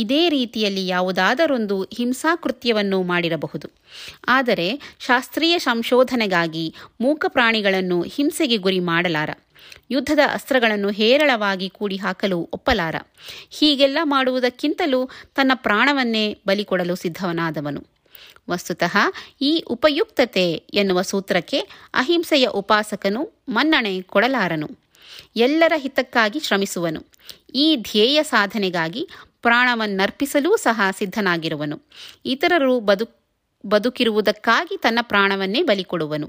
ಇದೇ ರೀತಿಯಲ್ಲಿ ಯಾವುದಾದರೊಂದು ಹಿಂಸಾಕೃತ್ಯವನ್ನು ಮಾಡಿರಬಹುದು. ಆದರೆ ಶಾಸ್ತ್ರೀಯ ಸಂಶೋಧನೆಗಾಗಿ ಮೂಕ ಪ್ರಾಣಿಗಳನ್ನು ಹಿಂಸೆಗೆ ಗುರಿ ಮಾಡಲಾರ, ಯುದ್ಧದ ಅಸ್ತ್ರಗಳನ್ನು ಹೇರಳವಾಗಿ ಕೂಡಿ ಹಾಕಲು ಒಪ್ಪಲಾರ. ಹೀಗೆಲ್ಲ ಮಾಡುವುದಕ್ಕಿಂತಲೂ ತನ್ನ ಪ್ರಾಣವನ್ನೇ ಬಲಿಕೊಡಲು ಸಿದ್ಧವನಾದವನು. ವಸ್ತುತಃ ಈ ಉಪಯುಕ್ತತೆ ಎನ್ನುವ ಸೂತ್ರಕ್ಕೆ ಅಹಿಂಸೆಯ ಉಪಾಸಕನು ಮನ್ನಣೆ ಕೊಡಲಾರನು. ಎಲ್ಲರ ಹಿತಕ್ಕಾಗಿ ಶ್ರಮಿಸುವನು. ಈ ಧ್ಯೇಯ ಸಾಧನೆಗಾಗಿ ಪ್ರಾಣವನ್ನರ್ಪಿಸಲೂ ಸಹ ಸಿದ್ಧನಾಗಿರುವನು. ಇತರರು ಬದು ಬದುಕಿರುವುದಕ್ಕಾಗಿ ತನ್ನ ಪ್ರಾಣವನ್ನೇ ಬಲಿಕೊಡುವನು.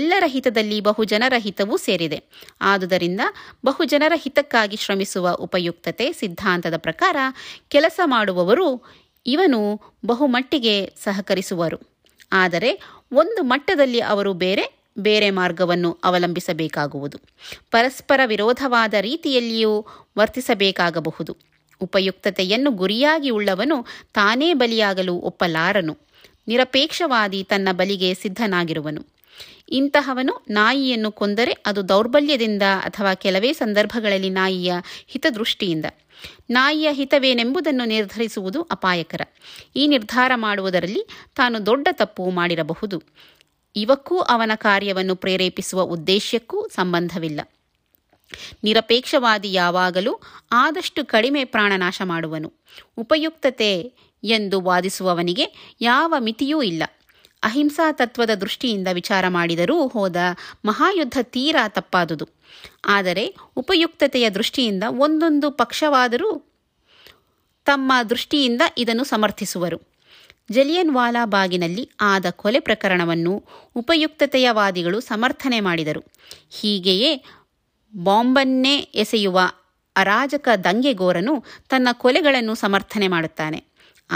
ಎಲ್ಲರ ಹಿತದಲ್ಲಿ ಬಹುಜನರ ಹಿತವೂ ಸೇರಿದೆ. ಆದುದರಿಂದ ಬಹುಜನರ ಹಿತಕ್ಕಾಗಿ ಶ್ರಮಿಸುವ ಉಪಯುಕ್ತತೆ ಸಿದ್ಧಾಂತದ ಪ್ರಕಾರ ಕೆಲಸ ಮಾಡುವವರು ಇವನು ಬಹುಮಟ್ಟಿಗೆ ಸಹಕರಿಸುವರು. ಆದರೆ ಒಂದು ಮಟ್ಟದಲ್ಲಿ ಅವರು ಬೇರೆ ಬೇರೆ ಮಾರ್ಗವನ್ನು ಅವಲಂಬಿಸಬೇಕಾಗುವುದು. ಪರಸ್ಪರ ವಿರೋಧವಾದ ರೀತಿಯಲ್ಲಿಯೂ ವರ್ತಿಸಬೇಕಾಗಬಹುದು. ಉಪಯುಕ್ತತೆಯನ್ನು ಗುರಿಯಾಗಿ ಉಳ್ಳವನು ತಾನೇ ಬಲಿಯಾಗಲು ಒಪ್ಪಲಾರನು. ನಿರಪೇಕ್ಷವಾದಿ ತನ್ನ ಬಲಿಗೆ ಸಿದ್ಧನಾಗಿರುವನು. ಇಂತಹವನು ನಾಯಿಯನ್ನು ಕೊಂದರೆ ಅದು ದೌರ್ಬಲ್ಯದಿಂದ ಅಥವಾ ಕೆಲವೇ ಸಂದರ್ಭಗಳಲ್ಲಿ ನಾಯಿಯ ಹಿತದೃಷ್ಟಿಯಿಂದ. ನಾಯಿಯ ಹಿತವೇನೆಂಬುದನ್ನು ನಿರ್ಧರಿಸುವುದು ಅಪಾಯಕರ. ಈ ನಿರ್ಧಾರ ಮಾಡುವುದರಲ್ಲಿ ತಾನು ದೊಡ್ಡ ತಪ್ಪು ಮಾಡಿರಬಹುದು. ಇವಕ್ಕೂ ಅವನ ಕಾರ್ಯವನ್ನು ಪ್ರೇರೇಪಿಸುವ ಉದ್ದೇಶಕ್ಕೂ ಸಂಬಂಧವಿಲ್ಲ. ನಿರಪೇಕ್ಷವಾದಿ ಯಾವಾಗಲೂ ಆದಷ್ಟು ಕಡಿಮೆ ಪ್ರಾಣನಾಶ ಮಾಡುವನು. ಉಪಯುಕ್ತತೆ ಎಂದು ವಾದಿಸುವವನಿಗೆ ಯಾವ ಮಿತಿಯೂ ಇಲ್ಲ. ಅಹಿಂಸಾ ತತ್ವದ ದೃಷ್ಟಿಯಿಂದ ವಿಚಾರ ಮಾಡಿದರೂ ಹೋದ ಮಹಾಯುದ್ಧ ತೀರಾ ತಪ್ಪಾದುದು. ಆದರೆ ಉಪಯುಕ್ತತೆಯ ದೃಷ್ಟಿಯಿಂದ ಒಂದೊಂದು ಪಕ್ಷವಾದರೂ ತಮ್ಮ ದೃಷ್ಟಿಯಿಂದ ಇದನ್ನು ಸಮರ್ಥಿಸುವರು. ಜಲಿಯನ್ ವಾಲಾಬಾಗಿನಲ್ಲಿ ಆದ ಕೊಲೆ ಪ್ರಕರಣವನ್ನು ಉಪಯುಕ್ತತೆಯ ವಾದಿಗಳು ಸಮರ್ಥನೆ ಮಾಡಿದರು. ಹೀಗೆಯೇ ಬಾಂಬನ್ನೇ ಎಸೆಯುವ ಅರಾಜಕ ದಂಗೆಗೋರನು ತನ್ನ ಕೊಲೆಗಳನ್ನು ಸಮರ್ಥನೆ ಮಾಡುತ್ತಾನೆ.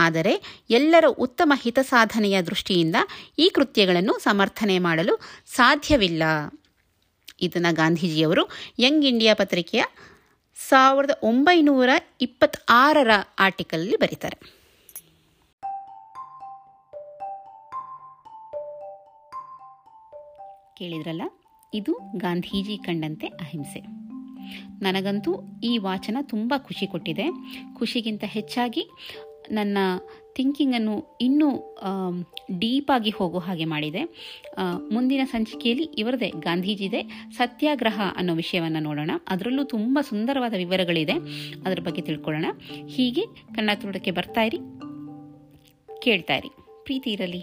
ಆದರೆ ಎಲ್ಲರ ಉತ್ತಮ ಹಿತಸಾಧನೆಯ ದೃಷ್ಟಿಯಿಂದ ಈ ಕೃತ್ಯಗಳನ್ನು ಸಮರ್ಥನೆ ಮಾಡಲು ಸಾಧ್ಯವಿಲ್ಲ. ಇದನ್ನು ಗಾಂಧೀಜಿಯವರು ಯಂಗ್ ಇಂಡಿಯಾ ಪತ್ರಿಕೆಯ ಸಾವಿರದ ಒಂಬೈನೂರ ಇಪ್ಪತ್ತಾರರ ಆರ್ಟಿಕಲಲ್ಲಿ ಬರೀತಾರೆ. ಕೇಳಿದ್ರಲ್ಲ, ಇದು ಗಾಂಧೀಜಿ ಕಂಡಂತೆ ಅಹಿಂಸೆ. ನನಗಂತೂ ಈ ವಾಚನ ತುಂಬ ಖುಷಿ ಕೊಟ್ಟಿದೆ. ಖುಷಿಗಿಂತ ಹೆಚ್ಚಾಗಿ ನನ್ನ ಥಿಂಕಿಂಗನ್ನು ಇನ್ನೂ ಡೀಪಾಗಿ ಹೋಗೋ ಹಾಗೆ ಮಾಡಿದೆ. ಮುಂದಿನ ಸಂಚಿಕೆಯಲ್ಲಿ ಇವರದೇ ಗಾಂಧೀಜಿದೆ ಸತ್ಯಾಗ್ರಹ ಅನ್ನೋ ವಿಷಯವನ್ನು ನೋಡೋಣ. ಅದರಲ್ಲೂ ತುಂಬ ಸುಂದರವಾದ ವಿವರಗಳಿದೆ, ಅದರ ಬಗ್ಗೆ ತಿಳ್ಕೊಳ್ಳೋಣ. ಹೀಗೆ ಕನ್ನಡ ತುಡಕ್ಕೆ ಬರ್ತಾ ಇರಿ, ಕೇಳ್ತಾ ಇರಿ. ಪ್ರೀತಿ ಇರಲಿ.